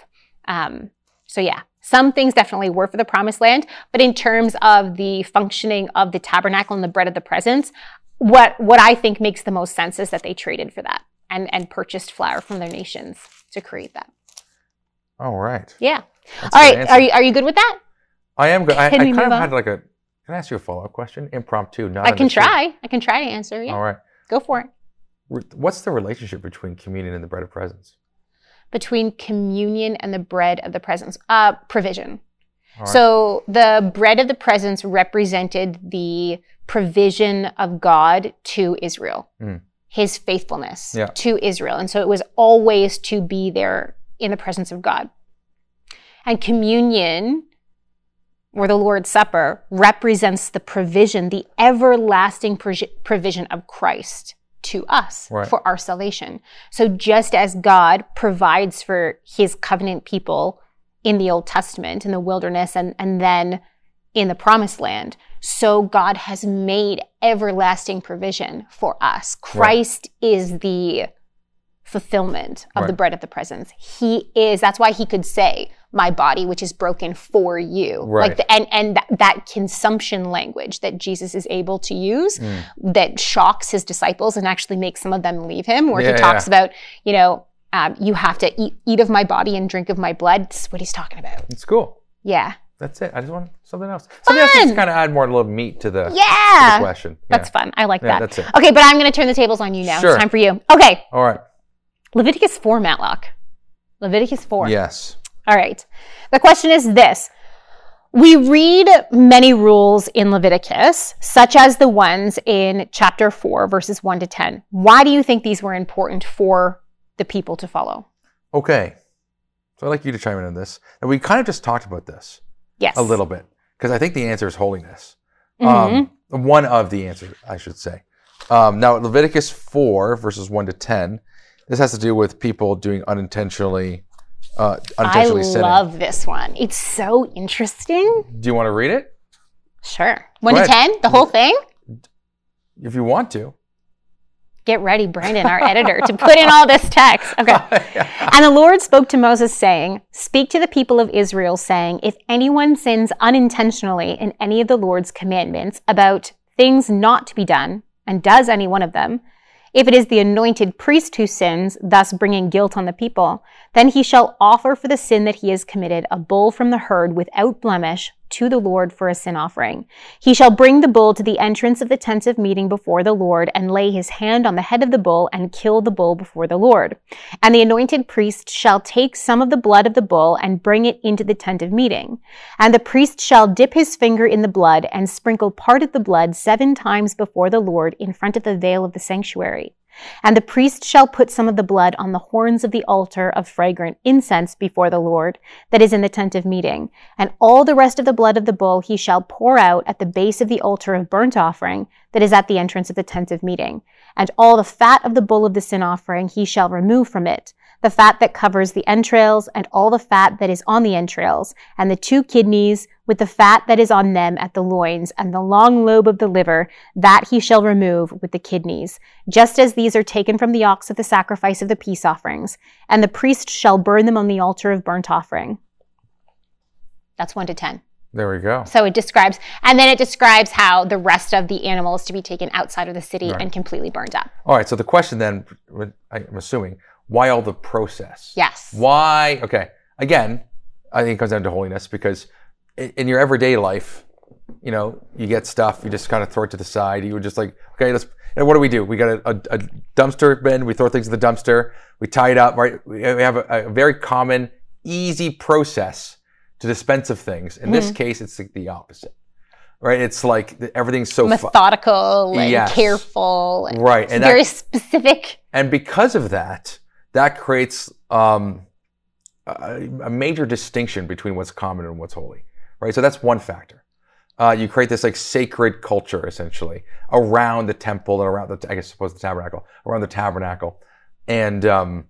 Um, so yeah. Some things definitely were for the promised land, but in terms of the functioning of the tabernacle and the bread of the presence, what, what I think makes the most sense is that they traded for that and, and purchased flour from their nations to create that. All right. Yeah. That's All right. Answer. Are you are you good with that? I am good. I, I kind of on? had like a Can I ask you a follow-up question? Impromptu, not I can understood. try. I can try to answer, yeah. All right. Go for it. What's the relationship between communion and the bread of presence? Between communion and the bread of the presence? Uh, provision. All right. So the bread of the presence represented the provision of God to Israel, mm. his faithfulness yeah. to Israel. And so it was always to be there in the presence of God. And communion, or the Lord's Supper, represents the provision, the everlasting provision of Christ to us right. for our salvation. So just as God provides for his covenant people in the Old Testament, in the wilderness, and, and then in the promised land, so God has made everlasting provision for us. Christ right. is the fulfillment of right. the bread of the presence. He is, that's why he could say, my body, which is broken for you. Right. Like the, and and that, that consumption language that Jesus is able to use mm. that shocks his disciples and actually makes some of them leave him, where yeah, he talks yeah. about, you know, um, you have to eat, eat of my body and drink of my blood. That's what he's talking about. It's cool. Yeah. That's it. I just want something else. Something else just kind of add more little meat to the, yeah. to the question. Yeah. That's fun. I like yeah, that. That's it. Okay, but I'm going to turn the tables on you now. Sure. It's time for you. Okay. All right. Leviticus four, Matlock. Leviticus four. Yes. All right. The question is this. We read many rules in Leviticus, such as the ones in chapter four, verses one to ten. Why do you think these were important for the people to follow? Okay. So I'd like you to chime in on this. And we kind of just talked about this. Yes. A little bit. Because I think the answer is holiness. Mm-hmm. Um, one of the answers, I should say. Um, now, Leviticus four, verses one to ten, this has to do with people doing unintentionally Uh, I sitting. love this one. It's so interesting. Do you want to read it? Sure. one to ten? The whole thing? If you want to. Get ready, Brandon, our editor, to put in all this text. Okay. yeah. And the Lord spoke to Moses, saying, "Speak to the people of Israel, saying, if anyone sins unintentionally in any of the Lord's commandments about things not to be done, and does any one of them, if it is the anointed priest who sins, thus bringing guilt on the people, then he shall offer for the sin that he has committed a bull from the herd without blemish to the Lord for a sin offering. He shall bring the bull to the entrance of the tent of meeting before the Lord and lay his hand on the head of the bull and kill the bull before the Lord. And the anointed priest shall take some of the blood of the bull and bring it into the tent of meeting. And the priest shall dip his finger in the blood and sprinkle part of the blood seven times before the Lord in front of the veil of the sanctuary. And the priest shall put some of the blood on the horns of the altar of fragrant incense before the Lord that is in the tent of meeting. And all the rest of the blood of the bull he shall pour out at the base of the altar of burnt offering that is at the entrance of the tent of meeting. And all the fat of the bull of the sin offering he shall remove from it, the fat that covers the entrails and all the fat that is on the entrails, and the two kidneys with the fat that is on them at the loins, and the long lobe of the liver, that he shall remove with the kidneys, just as these are taken from the ox of the sacrifice of the peace offerings, and the priest shall burn them on the altar of burnt offering." That's one to ten. There we go. So it describes, and then it describes how the rest of the animal is to be taken outside of the city right. and completely burned up. All right, so the question then, I'm assuming, why all the process? Yes. Why? Okay. Again, I think it comes down to holiness, because in your everyday life, you know, you get stuff, you just kind of throw it to the side. You were just like, okay, let's, and what do we do? We got a, a, a dumpster bin, we throw things in the dumpster, we tie it up, right? We have a, a very common, easy process to dispense of things. In mm-hmm. this case, it's like the opposite, right? It's like everything's so methodical fu- and yes. careful. And right. And very that, specific. And because of that, that creates um, a, a major distinction between what's common and what's holy, right? So that's one factor. Uh, you create this like sacred culture, essentially, around the temple and around the, I guess, suppose the tabernacle, around the tabernacle. And um,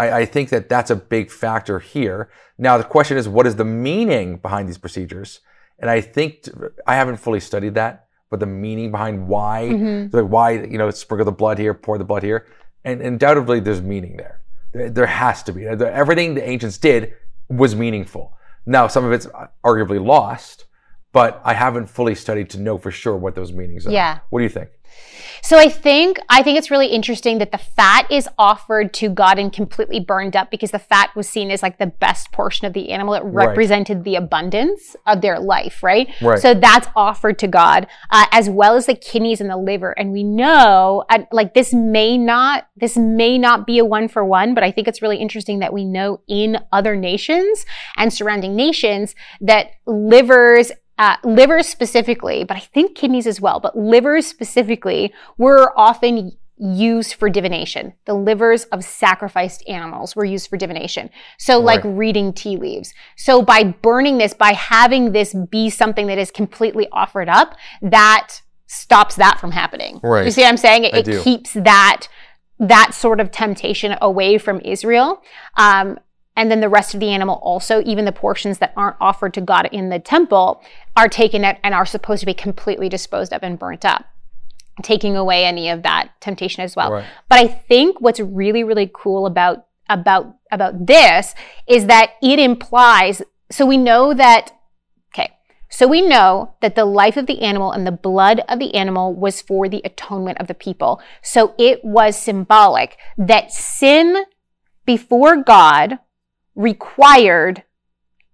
I, I think that that's a big factor here. Now, the question is, what is the meaning behind these procedures? And I think, t- I haven't fully studied that, but the meaning behind why, mm-hmm. like why, you know, sprinkle the blood here, pour the blood here. And undoubtedly, there's meaning there. There has to be. Everything the ancients did was meaningful. Now, some of it's arguably lost, but I haven't fully studied to know for sure what those meanings are. Yeah. What do you think? So I think I think it's really interesting that the fat is offered to God and completely burned up, because the fat was seen as like the best portion of the animal. It represented right. the abundance of their life, right? right? So that's offered to God, uh, as well as the kidneys and the liver. And we know, uh, like this may not this may not be a one for one, but I think it's really interesting that we know in other nations and surrounding nations that livers. Uh, livers specifically, but I think kidneys as well, but livers specifically were often used for divination. The livers of sacrificed animals were used for divination. So like right. reading tea leaves. So by burning this, by having this be something that is completely offered up, that stops that from happening. Right. You see what I'm saying? It, it keeps that that sort of temptation away from Israel. Um, And then the rest of the animal also, even the portions that aren't offered to God in the temple, are taken out and are supposed to be completely disposed of and burnt up, taking away any of that temptation as well. Right. But I think what's really, really cool about about about this is that it implies, so we know that, okay, so we know that the life of the animal and the blood of the animal was for the atonement of the people. So it was symbolic that sin before God required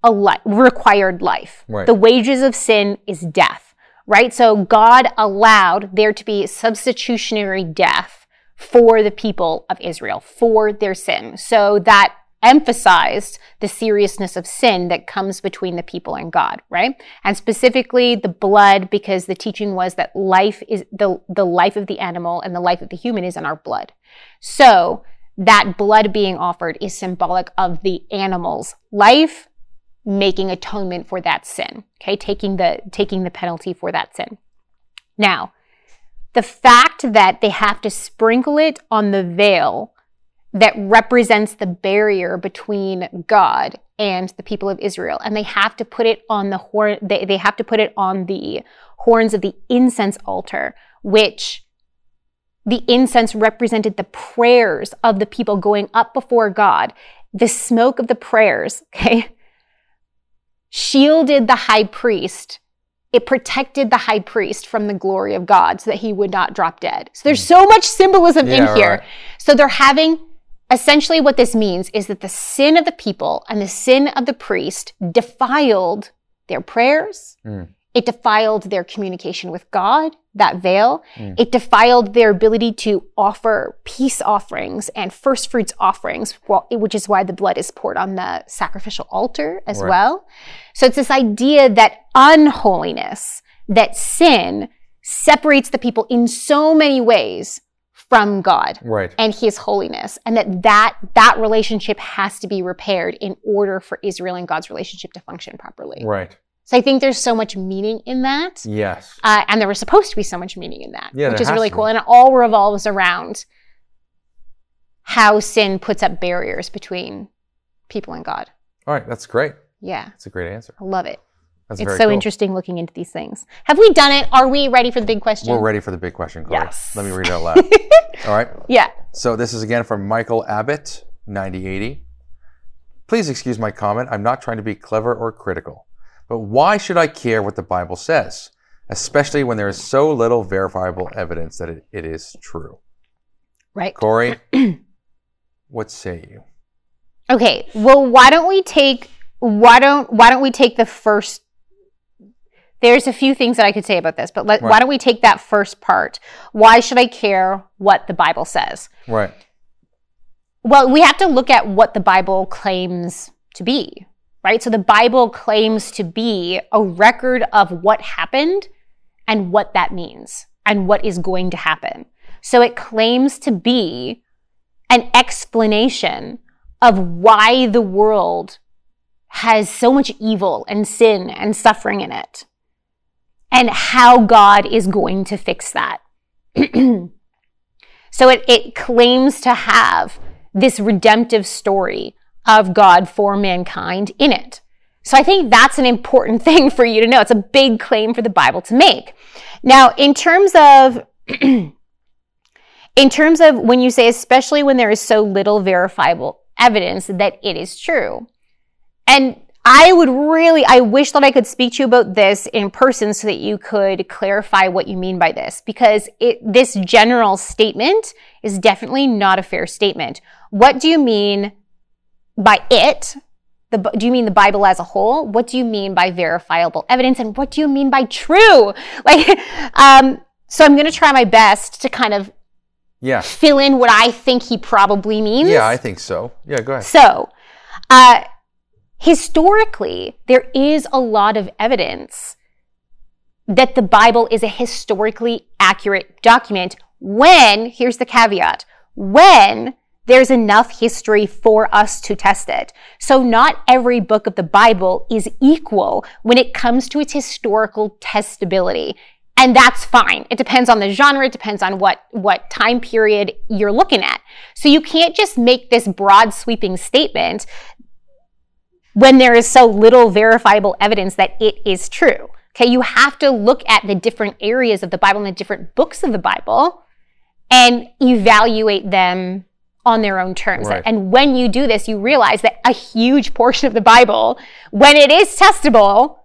a li- required life. Right. The wages of sin is death, right? So God allowed there to be substitutionary death for the people of Israel, for their sin. So that emphasized the seriousness of sin that comes between the people and God, right? And specifically the blood, because the teaching was that life is the, the life of the animal and the life of the human is in our blood. So that blood being offered is symbolic of the animal's life, making atonement for that sin, okay? Taking the taking the penalty for that sin. Now, the fact that they have to sprinkle it on the veil that represents the barrier between God and the people of Israel, and they have to put it on the horn, they, they have to put it on the horns of the incense altar, which the incense represented the prayers of the people going up before God. The smoke of the prayers, okay, shielded the high priest. It protected the high priest from the glory of God so that he would not drop dead. So there's so much symbolism yeah, in here. Right. So they're having, essentially what this means is that the sin of the people and the sin of the priest defiled their prayers. Mm. It defiled their communication with God, that veil. Mm. It defiled their ability to offer peace offerings and first fruits offerings, which is why the blood is poured on the sacrificial altar as right. well. So it's this idea that unholiness, that sin, separates the people in so many ways from God right. and his holiness, and that, that that relationship has to be repaired in order for Israel and God's relationship to function properly. Right. So I think there's so much meaning in that. Yes. Uh, and there was supposed to be so much meaning in that, yeah, which is really cool. And it all revolves around how sin puts up barriers between people and God. All right. That's great. Yeah. That's a great answer. I love it. That's very cool. It's so interesting looking into these things. Have we done it? Are we ready for the big question? We're ready for the big question, Corey. Yes. Let me read it out loud. All right. Yeah. So this is again from Michael Abbott, ninety eighty. Please excuse my comment. I'm not trying to be clever or critical. But why should I care what the Bible says, especially when there is so little verifiable evidence that it, it is true? Right. Corey, what say you? Okay. Well, why don't we take why don't why don't we take the first? There's a few things that I could say about this, but let, right. why don't we take that first part? Why should I care what the Bible says? Right. Well, we have to look at what the Bible claims to be. Right? So the Bible claims to be a record of what happened and what that means and what is going to happen. So it claims to be an explanation of why the world has so much evil and sin and suffering in it and how God is going to fix that. So it, it claims to have this redemptive story of God for mankind in it. So I think that's an important thing for you to know. It's a big claim for the Bible to make. Now, in terms of in terms of when you say, especially when there is so little verifiable evidence that it is true, and I would really, I wish that I could speak to you about this in person so that you could clarify what you mean by this, because it, this general statement is definitely not a fair statement. What do you mean by it? The, do you mean the Bible as a whole? What do you mean by verifiable evidence? And what do you mean by true? Like, um, so I'm going to try my best to kind of yeah. fill in what I think he probably means. Yeah, I think so. Yeah, go ahead. So, uh, historically, there is a lot of evidence that the Bible is a historically accurate document when, here's the caveat, when there's enough history for us to test it. So not every book of the Bible is equal when it comes to its historical testability. And that's fine. It depends on the genre. It depends on what, what time period you're looking at. So you can't just make this broad sweeping statement when there is so little verifiable evidence that it is true. Okay, you have to look at the different areas of the Bible and the different books of the Bible and evaluate them on their own terms. Right. And when you do this, you realize that a huge portion of the Bible, when it is testable,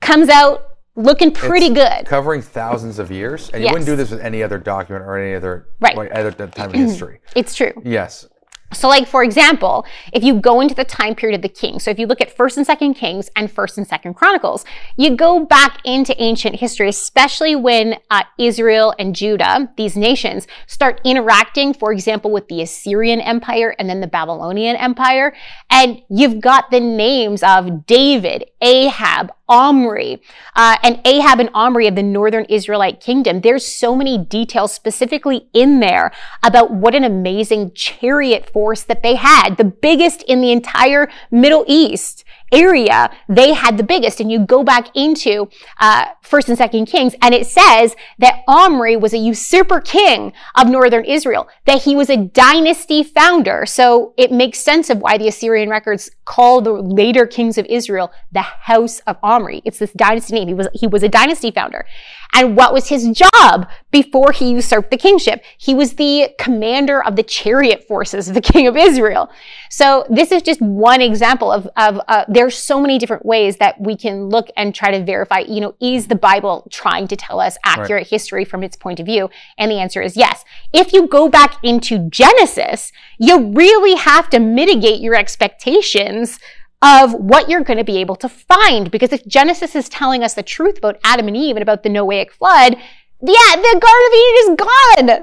comes out looking pretty it's good. Covering thousands of years. And yes. you wouldn't do this with any other document or any other, right. like, other time in history. It's true. Yes. So like, for example, if you go into the time period of the Kings, so if you look at First and Second Kings and First and Second Chronicles, you go back into ancient history, especially when uh, Israel and Judah, these nations, start interacting, for example, with the Assyrian Empire and then the Babylonian Empire. And you've got the names of David, Ahab, Omri, uh, and Ahab and Omri of the northern Israelite kingdom. There's so many details specifically in there about what an amazing chariot force that they had. The biggest in the entire Middle East area, they had the biggest. And you go back into uh, First and Second Kings, and it says that Omri was a usurper king of northern Israel, that he was a dynasty founder. So it makes sense of why the Assyrian records call the later kings of Israel the House of Omri. It's this dynasty name. He was he was a dynasty founder. And what was his job before he usurped the kingship? He was the commander of the chariot forces of the king of Israel. So this is just one example of, of uh, there's so many different ways that we can look and try to verify, you know, is the Bible trying to tell us accurate right. history from its point of view? And the answer is yes. If you go back into Genesis, you really have to mitigate your expectations of what you're going to be able to find. Because if Genesis is telling us the truth about Adam and Eve and about the Noahic flood, yeah, the Garden of Eden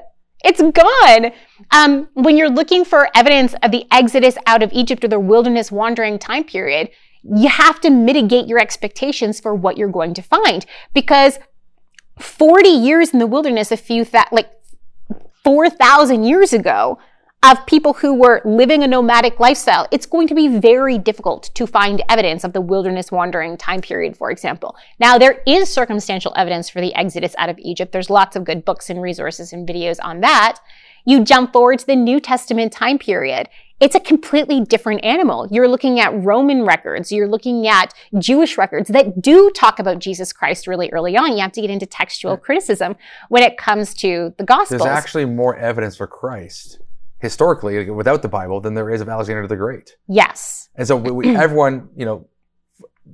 is gone. It's gone. Um, when you're looking for evidence of the Exodus out of Egypt or the wilderness wandering time period, you have to mitigate your expectations for what you're going to find. Because forty years in the wilderness, a few that like four thousand years ago, of people who were living a nomadic lifestyle, it's going to be very difficult to find evidence of the wilderness wandering time period, for example. Now, there is circumstantial evidence for the Exodus out of Egypt. There's lots of good books and resources and videos on that. You jump forward to the New Testament time period. It's a completely different animal. You're looking at Roman records. You're looking at Jewish records that do talk about Jesus Christ really early on. You have to get into textual criticism when it comes to the Gospels. There's actually more evidence for Christ historically, without the Bible, than there is of Alexander the Great. Yes. And so we, we, everyone, you know,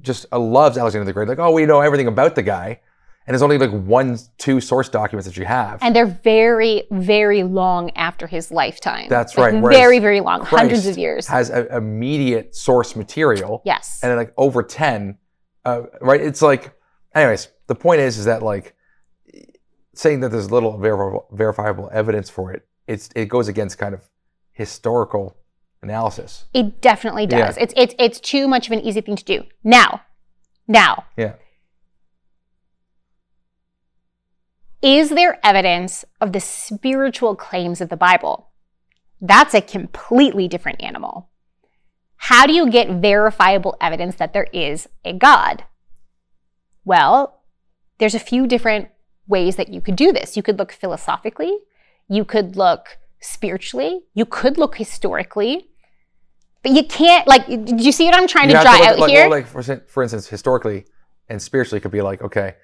just loves Alexander the Great. Like, oh, we know everything about the guy. And there's only like one, two source documents that you have. And they're very, very long after his lifetime. That's like, right. Very, very long, Christ hundreds of years. Has a, immediate source material. Yes. And then like over ten, uh, right? It's like, anyways, the point is, is that like saying that there's little verifiable, verifiable evidence for it, It's, it goes against kind of historical analysis. It definitely does. Yeah. It's it's it's too much of an easy thing to do. Now, now. Yeah. Is there evidence of the spiritual claims of the Bible? That's a completely different animal. How do you get verifiable evidence that there is a God? Well, there's a few different ways that you could do this. You could look philosophically. You could look spiritually. You could look historically. But you can't, like, do you see what I'm trying you to draw to look, out like, here? Well, like for, for instance, historically and spiritually could be like, okay,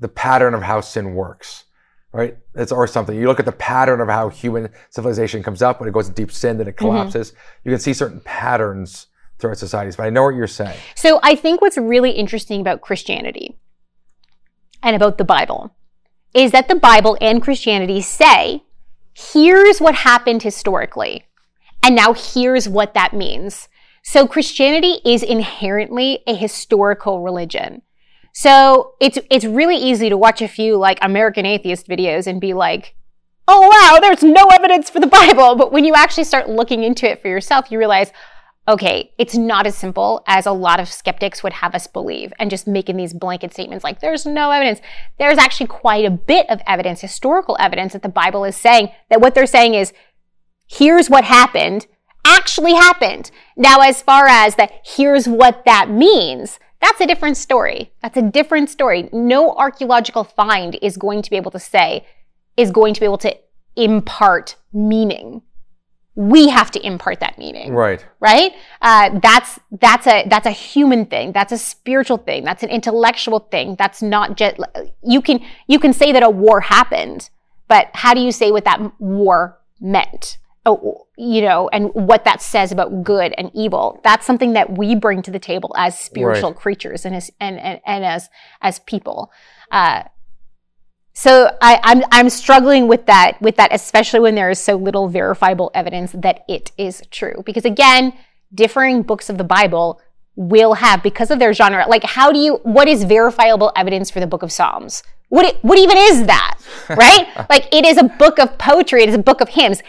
the pattern of how sin works, right? That's or something. You look at the pattern of how human civilization comes up. When it goes to deep sin, then it collapses. Mm-hmm. You can see certain patterns throughout societies, but I know what you're saying. So I think what's really interesting about Christianity and about the Bible is that the Bible and Christianity say, here's what happened historically, and now here's what that means. So Christianity is inherently a historical religion. So it's it's really easy to watch a few like American atheist videos and be like, oh wow, there's no evidence for the Bible. But when you actually start looking into it for yourself, you realize, okay, it's not as simple as a lot of skeptics would have us believe, and just making these blanket statements like there's no evidence. There's actually quite a bit of evidence, historical evidence, that the Bible is saying that what they're saying is, here's what happened, actually happened. Now, as far as the here's what that means, that's a different story. That's a different story. No archaeological find is going to be able to say, is going to be able to impart meaning. We have to impart that meaning. Right. Right? Uh, that's that's a that's a human thing. That's a spiritual thing. That's an intellectual thing. That's not just, you can you can say that a war happened, but how do you say what that war meant? Oh, you know, and what that says about good and evil. That's something that we bring to the table as spiritual right. creatures and as and, and, and as as people. Uh, so I, I'm I'm struggling with that with that, especially when there is so little verifiable evidence that it is true. Because again, differing books of the Bible will have, because of their genre, like how do you what is verifiable evidence for the Book of Psalms? What it, what even is that? Right? Like it is a book of poetry. It is a book of hymns.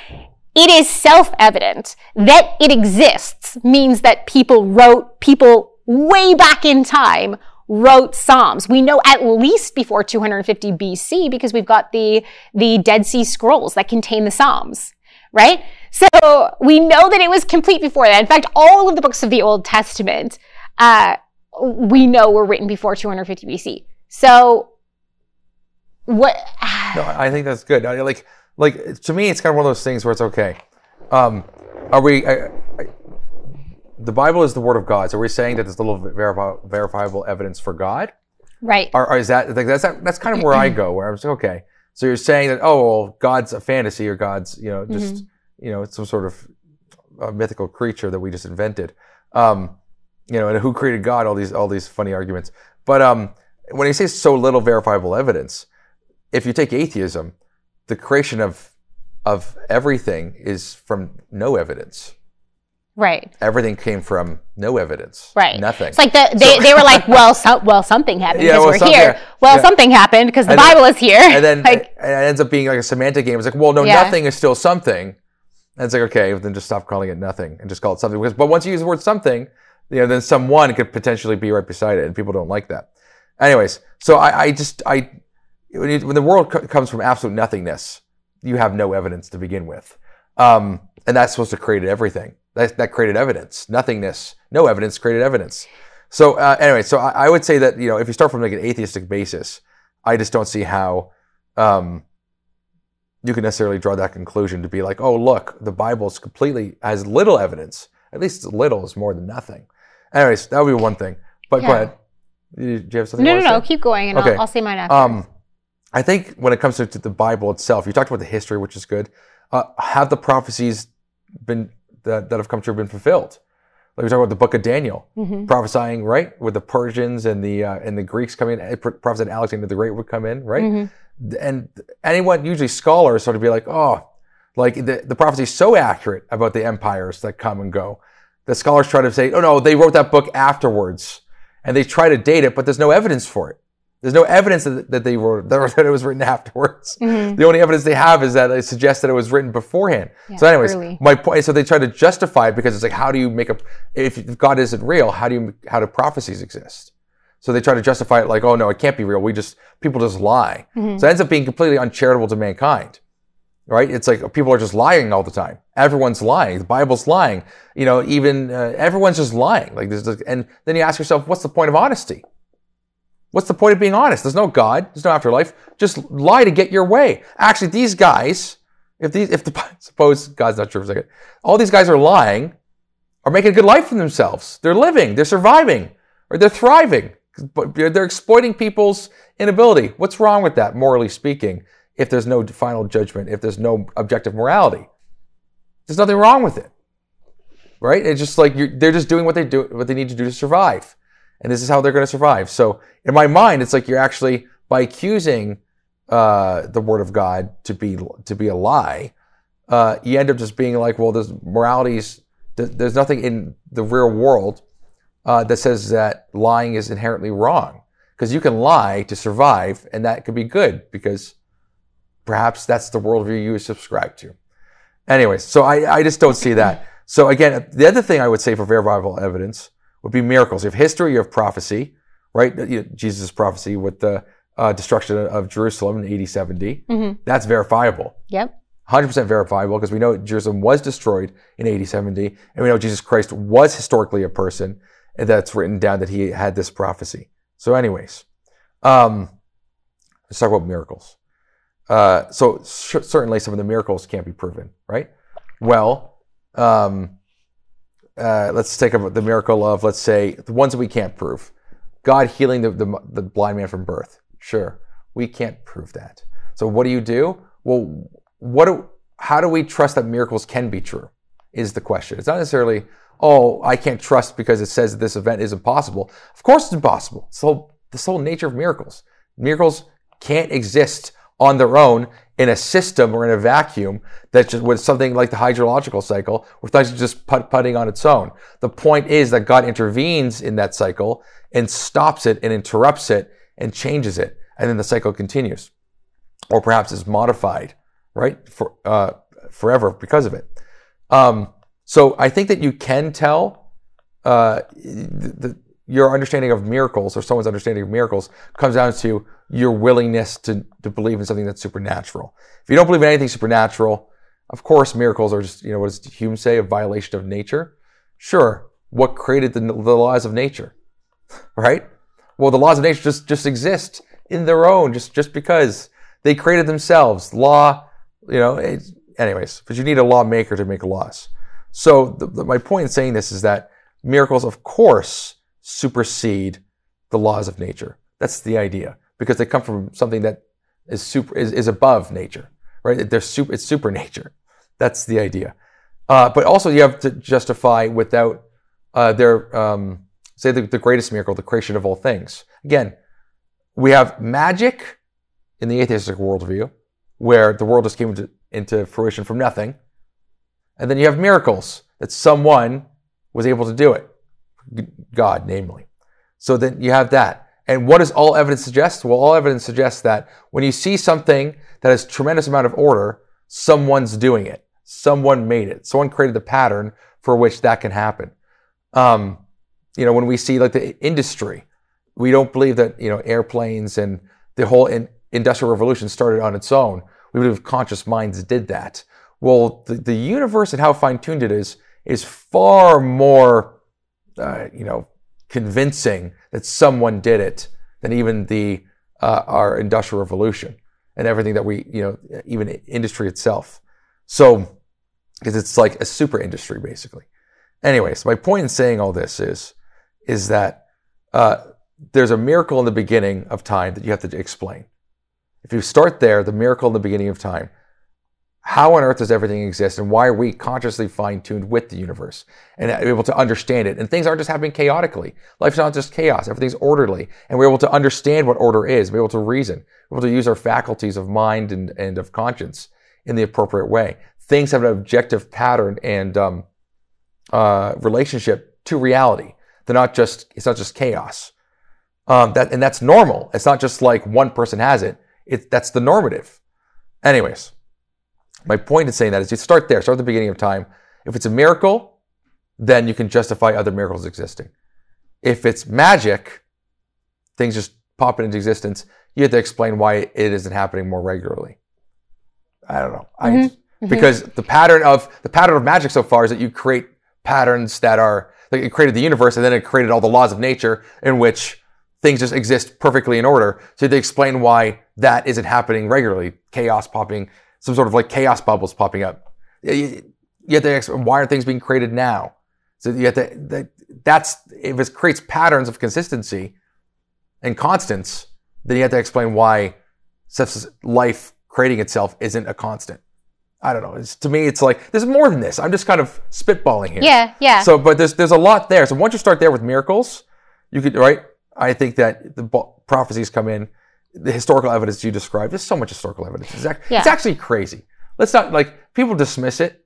It is self-evident that it exists, means that people wrote, people way back in time wrote Psalms. We know at least before two hundred fifty B C because we've got the, the Dead Sea Scrolls that contain the Psalms, right? So we know that it was complete before that. In fact, all of the books of the Old Testament, uh, we know were written before two hundred fifty B C. So what? No, I think that's good. I, like, Like, to me, it's kind of one of those things where it's okay. Um, are we, I, I, the Bible is the Word of God. So are we saying that there's little verifi- verifiable evidence for God? Right. Or, or is that, like, that's that's kind of where I go, where I'm just, okay. So you're saying that, oh, well, God's a fantasy, or God's, you know, just, mm-hmm. you know, it's some sort of uh, mythical creature that we just invented. Um, you know, and who created God, all these, all these funny arguments. But um, when you say so little verifiable evidence, if you take atheism, the creation of of everything is from no evidence. Right. Everything came from no evidence. Right. Nothing. It's like the, they, so, they were like, well, so, well, something happened because yeah, well, we're some, here. Yeah. Well, yeah. something happened because the and Bible then, is here. And then like, it, it ends up being like a semantic game. It's like, well, no, yeah. nothing is still something. And it's like, okay, then just stop calling it nothing and just call it something. Because, but once you use the word something, you know, then someone could potentially be right beside it, and people don't like that. Anyways, so I, I just, I... When, you, when the world co- comes from absolute nothingness, you have no evidence to begin with. Um, and that's supposed to create everything. That, that created evidence. Nothingness. No evidence created evidence. So uh, anyway, so I, I would say that, you know, if you start from like an atheistic basis, I just don't see how um, you can necessarily draw that conclusion to be like, oh, look, the Bible's completely has little evidence. At least little is more than nothing. Anyways, that would be one thing. But yeah. go ahead. Do you have something No, no, no. Say? Keep going and okay. I'll, I'll say mine after. Um, I think when it comes to the Bible itself, you talked about the history, which is good. Uh, have the prophecies been that, that have come true been fulfilled? Like we talk about the Book of Daniel, mm-hmm. prophesying right with the Persians and the uh, and the Greeks coming in. Prophesied Alexander the Great would come in, right? Mm-hmm. And anyone, usually scholars, sort of be like, oh, like the the prophecy is so accurate about the empires that come and go that scholars try to say, oh no, they wrote that book afterwards, and they try to date it, but there's no evidence for it. There's no evidence that they wrote that it was written afterwards. Mm-hmm. The only evidence they have is that they suggest that it was written beforehand. Yeah, so, anyways, early. my point. So they try to justify it because it's like, how do you make a? If God isn't real, how do you? How do prophecies exist? So they try to justify it like, oh no, it can't be real. We just people just lie. Mm-hmm. So it ends up being completely uncharitable to mankind, right? It's like people are just lying all the time. Everyone's lying. The Bible's lying. You know, even uh, everyone's just lying. Like this, and then you ask yourself, what's the point of honesty? What's the point of being honest? There's no God. There's no afterlife. Just lie to get your way. Actually, these guys, if these, if the, suppose God's not true for a second, all these guys are lying, are making a good life for themselves. They're living. They're surviving. Or they're thriving. They're exploiting people's inability. What's wrong with that, morally speaking, if there's no final judgment, if there's no objective morality? There's nothing wrong with it. right? It's just like you're, they're just doing what they do, what they need to do to survive, and this is how they're going to survive. So in my mind, it's like you're actually by accusing uh, the word of God to be to be a lie, uh, you end up just being like, well, there's moralities. There's nothing in the real world uh, that says that lying is inherently wrong, because you can lie to survive, and that could be good because perhaps that's the worldview you subscribe to. Anyways, so I, I just don't see that. So again, the other thing I would say for verifiable evidence would be miracles. You have history, you have prophecy, right? You know, Jesus' prophecy with the uh, destruction of Jerusalem in A D seventy. Mm-hmm. That's verifiable. Yep. one hundred percent verifiable, because we know Jerusalem was destroyed in A D seventy, and we know Jesus Christ was historically a person, and that's written down that he had this prophecy. So anyways, um, let's talk about miracles. Uh, so c- certainly some of the miracles can't be proven, right? Well, um, uh, let's take a, the miracle of, let's say, the ones that we can't prove. God healing the, the, the blind man from birth. Sure, we can't prove that. So what do you do? Well, what do, how do we trust that miracles can be true is the question. It's not necessarily, oh, I can't trust because it says that this event is impossible. Of course it's impossible. It's the whole, this whole nature of miracles. Miracles can't exist on their own in a system or in a vacuum that's just with something like the hydrological cycle, where things are just put-putting on its own. The point is that God intervenes in that cycle and stops it and interrupts it and changes it. And then the cycle continues, or perhaps is modified, right, for uh, forever because of it. Um, so I think that you can tell uh, the, the, your understanding of miracles, or someone's understanding of miracles, comes down to your willingness to, to believe in something that's supernatural. If you don't believe in anything supernatural, of course miracles are just, you know, what does Hume say, a violation of nature? Sure, what created the, the laws of nature, right? Well, the laws of nature just, just exist in their own, just, just because they created themselves. Law... You know, it's, anyways, but you need a lawmaker to make laws. So the, the, my point in saying this is that miracles, of course, supersede the laws of nature. That's the idea, because they come from something that is super is, is above nature, right? They're super, it's super nature. That's the idea. Uh, but also, you have to justify without uh, their um, say the, the greatest miracle, the creation of all things. Again, we have magic in the atheistic worldview, where the world just came into, into fruition from nothing. And then you have miracles, that someone was able to do it, God, namely. So then you have that. And what does all evidence suggest? Well, all evidence suggests that when you see something that has a tremendous amount of order, someone's doing it. Someone made it. Someone created the pattern for which that can happen. Um, you know, when we see like the industry, we don't believe that, you know, airplanes and the whole... in, Industrial Revolution started on its own. We believe conscious minds did that. Well, the, the universe and how fine-tuned it is is far more, uh, you know, convincing that someone did it than even the uh, our Industrial Revolution and everything that we, you know, even industry itself. So, because it's like a super industry basically. Anyways, my point in saying all this is, is that uh, there's a miracle in the beginning of time that you have to explain. If you start there, the miracle in the beginning of time, how on earth does everything exist, and why are we consciously fine-tuned with the universe and able to understand it? And things aren't just happening chaotically. Life's not just chaos. Everything's orderly. And we're able to understand what order is, we're able to reason, we're able to use our faculties of mind and, and of conscience in the appropriate way. Things have an objective pattern and um, uh, relationship to reality. They're not just, it's not just chaos. Um, that, and that's normal. It's not just like one person has it. It, that's the normative. Anyways, my point in saying that is you start there, start at the beginning of time. If it's a miracle, then you can justify other miracles existing. If it's magic, things just pop into existence, you have to explain why it isn't happening more regularly. I don't know. Mm-hmm. I, mm-hmm. Because the pattern of the pattern of magic so far is that you create patterns that are, like it created the universe and then it created all the laws of nature in which things just exist perfectly in order. So they explain why that isn't happening regularly. Chaos popping, some sort of like chaos bubbles popping up. You have to explain why are things being created now? So you have to, that, that's, if it creates patterns of consistency and constants, then you have to explain why life creating itself isn't a constant. I don't know. It's, to me, it's like, there's more than this. I'm just kind of spitballing here. Yeah, yeah. So, but there's there's a lot there. So once you start there with miracles, you could, right? I think that the prophecies come in. The historical evidence you described, there's so much historical evidence. It's, act- yeah. it's actually crazy. Let's not, like, people dismiss it,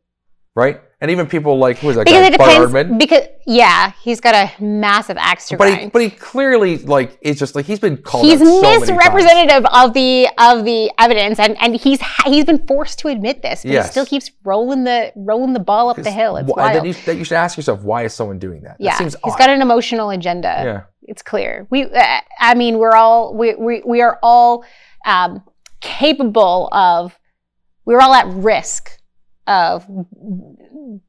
right? And even people like, who is that because guy, Bart Erdman? Because, yeah, he's got a massive axe to grind. But he, but he clearly, like, it's just like, he's been called he's out so many times. He's misrepresentative of the of the evidence, and, and he's he's been forced to admit this, but yes. he still keeps rolling the rolling the ball up the hill. It's wh- wild. Then you, then you should ask yourself, why is someone doing that? Yeah, that seems odd. He's got an emotional agenda. Yeah. It's clear. We, uh, I mean, we're all, we we, we are all um, capable of, we're all at risk of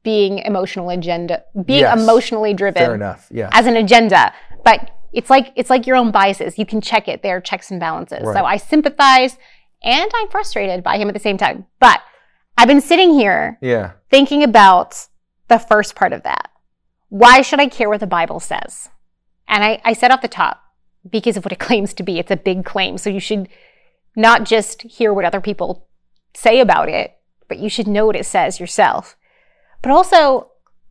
being emotional agenda, being yes. emotionally driven. Fair enough. Yeah. As an agenda. But it's like, it's like your own biases. You can check it. There are checks and balances. Right. So I sympathize and I'm frustrated by him at the same time. But I've been sitting here yeah. thinking about the first part of that. Why should I care what the Bible says? And I, I said off the top, because of what it claims to be, it's a big claim. So you should not just hear what other people say about it, but you should know what it says yourself. But also,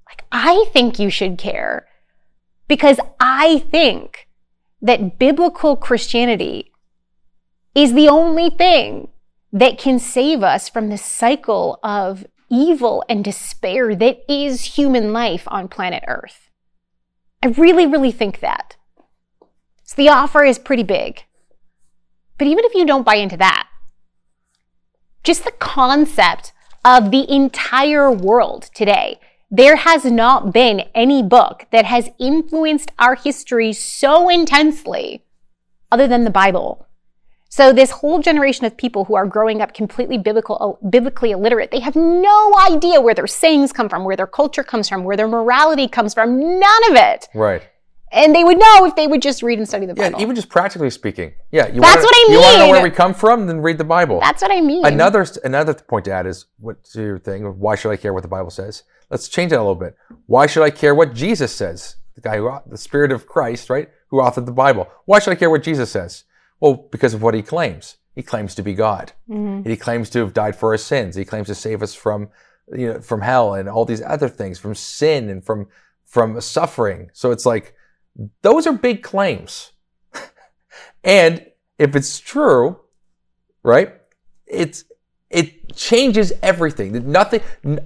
like, I think you should care, because I think that biblical Christianity is the only thing that can save us from the cycle of evil and despair that is human life on planet Earth. I really, really think that. So the offer is pretty big. But even if you don't buy into that, just the concept of the entire world today, there has not been any book that has influenced our history so intensely other than the Bible. So this whole generation of people who are growing up completely biblical, biblically illiterate, they have no idea where their sayings come from, where their culture comes from, where their morality comes from, none of it. Right. And they would know if they would just read and study the Bible. Yeah, even just practically speaking. Yeah. You That's wanna, what I mean. You want to know where we come from, then read the Bible. That's what I mean. Another another point to add is, what's your thing? Why should I care what the Bible says? Let's change that a little bit. Why should I care what Jesus says? The guy who, the Spirit of Christ, right? Who authored the Bible. Why should I care what Jesus says? Well, because of what he claims. He claims to be God. Mm-hmm. He claims to have died for our sins. He claims to save us from, you know, from hell and all these other things, from sin and from from suffering. So it's like, those are big claims. And if it's true, right, it's it changes everything. Nothing.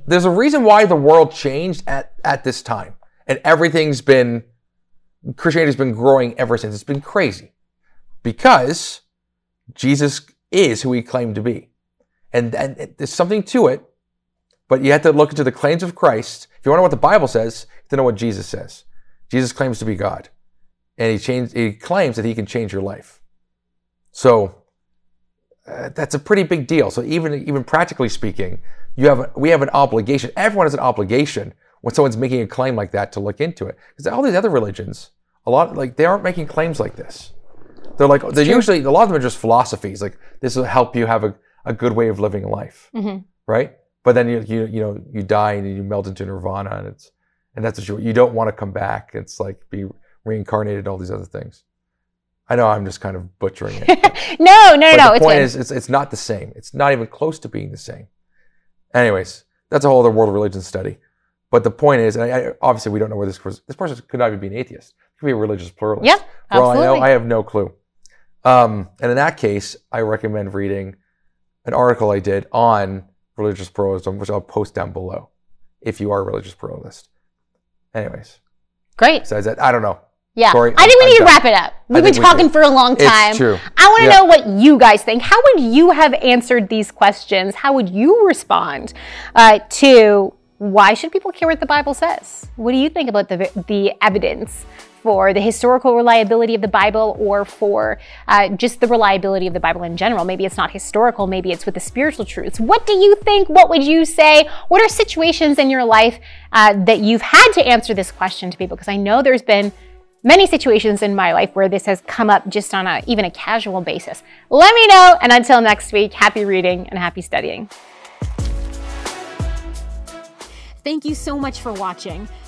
There's a reason why the world changed at, at this time. And everything's been, Christianity's been growing ever since. It's been crazy. Because Jesus is who he claimed to be. And, and there's something to it, but you have to look into the claims of Christ. If you want to know what the Bible says, you have to know what Jesus says. Jesus claims to be God. And he, changed, he claims that he can change your life. So uh, that's a pretty big deal. So even, even practically speaking, you have a, we have an obligation. Everyone has an obligation when someone's making a claim like that to look into it. Because all these other religions, a lot like they aren't making claims like this. They're like, they're usually, a lot of them are just philosophies. Like, this will help you have a, a good way of living life, mm-hmm. right? But then you, you you know, you die and you melt into nirvana, and it's, and that's what you, you don't want to come back. It's like be reincarnated, all these other things. I know I'm just kind of butchering it. But, no, no, but no. The no, point it's is, it's, it's not the same. It's not even close to being the same. Anyways, that's a whole other world religion study. But the point is, and I, I, obviously we don't know where this person, this person could not even be an atheist. He could be a religious pluralist. Yep, absolutely. For all I know, I have no clue. Um, and in that case, I recommend reading an article I did on religious pluralism, which I'll post down below if you are a religious pluralist. Anyways. Great. Besides that, I don't know. Yeah. Corey, I think we need to wrap it up. We've been talking we for a long time. It's true. I want to yeah. know what you guys think. How would you have answered these questions? How would you respond uh, to why should people care what the Bible says? What do you think about the the evidence for the historical reliability of the Bible, or for uh, just the reliability of the Bible in general? Maybe it's not historical, maybe it's with the spiritual truths. What do you think? What would you say? What are situations in your life uh, that you've had to answer this question to people? Because I know there's been many situations in my life where this has come up just on a, even a casual basis. Let me know, and until next week, happy reading and happy studying. Thank you so much for watching.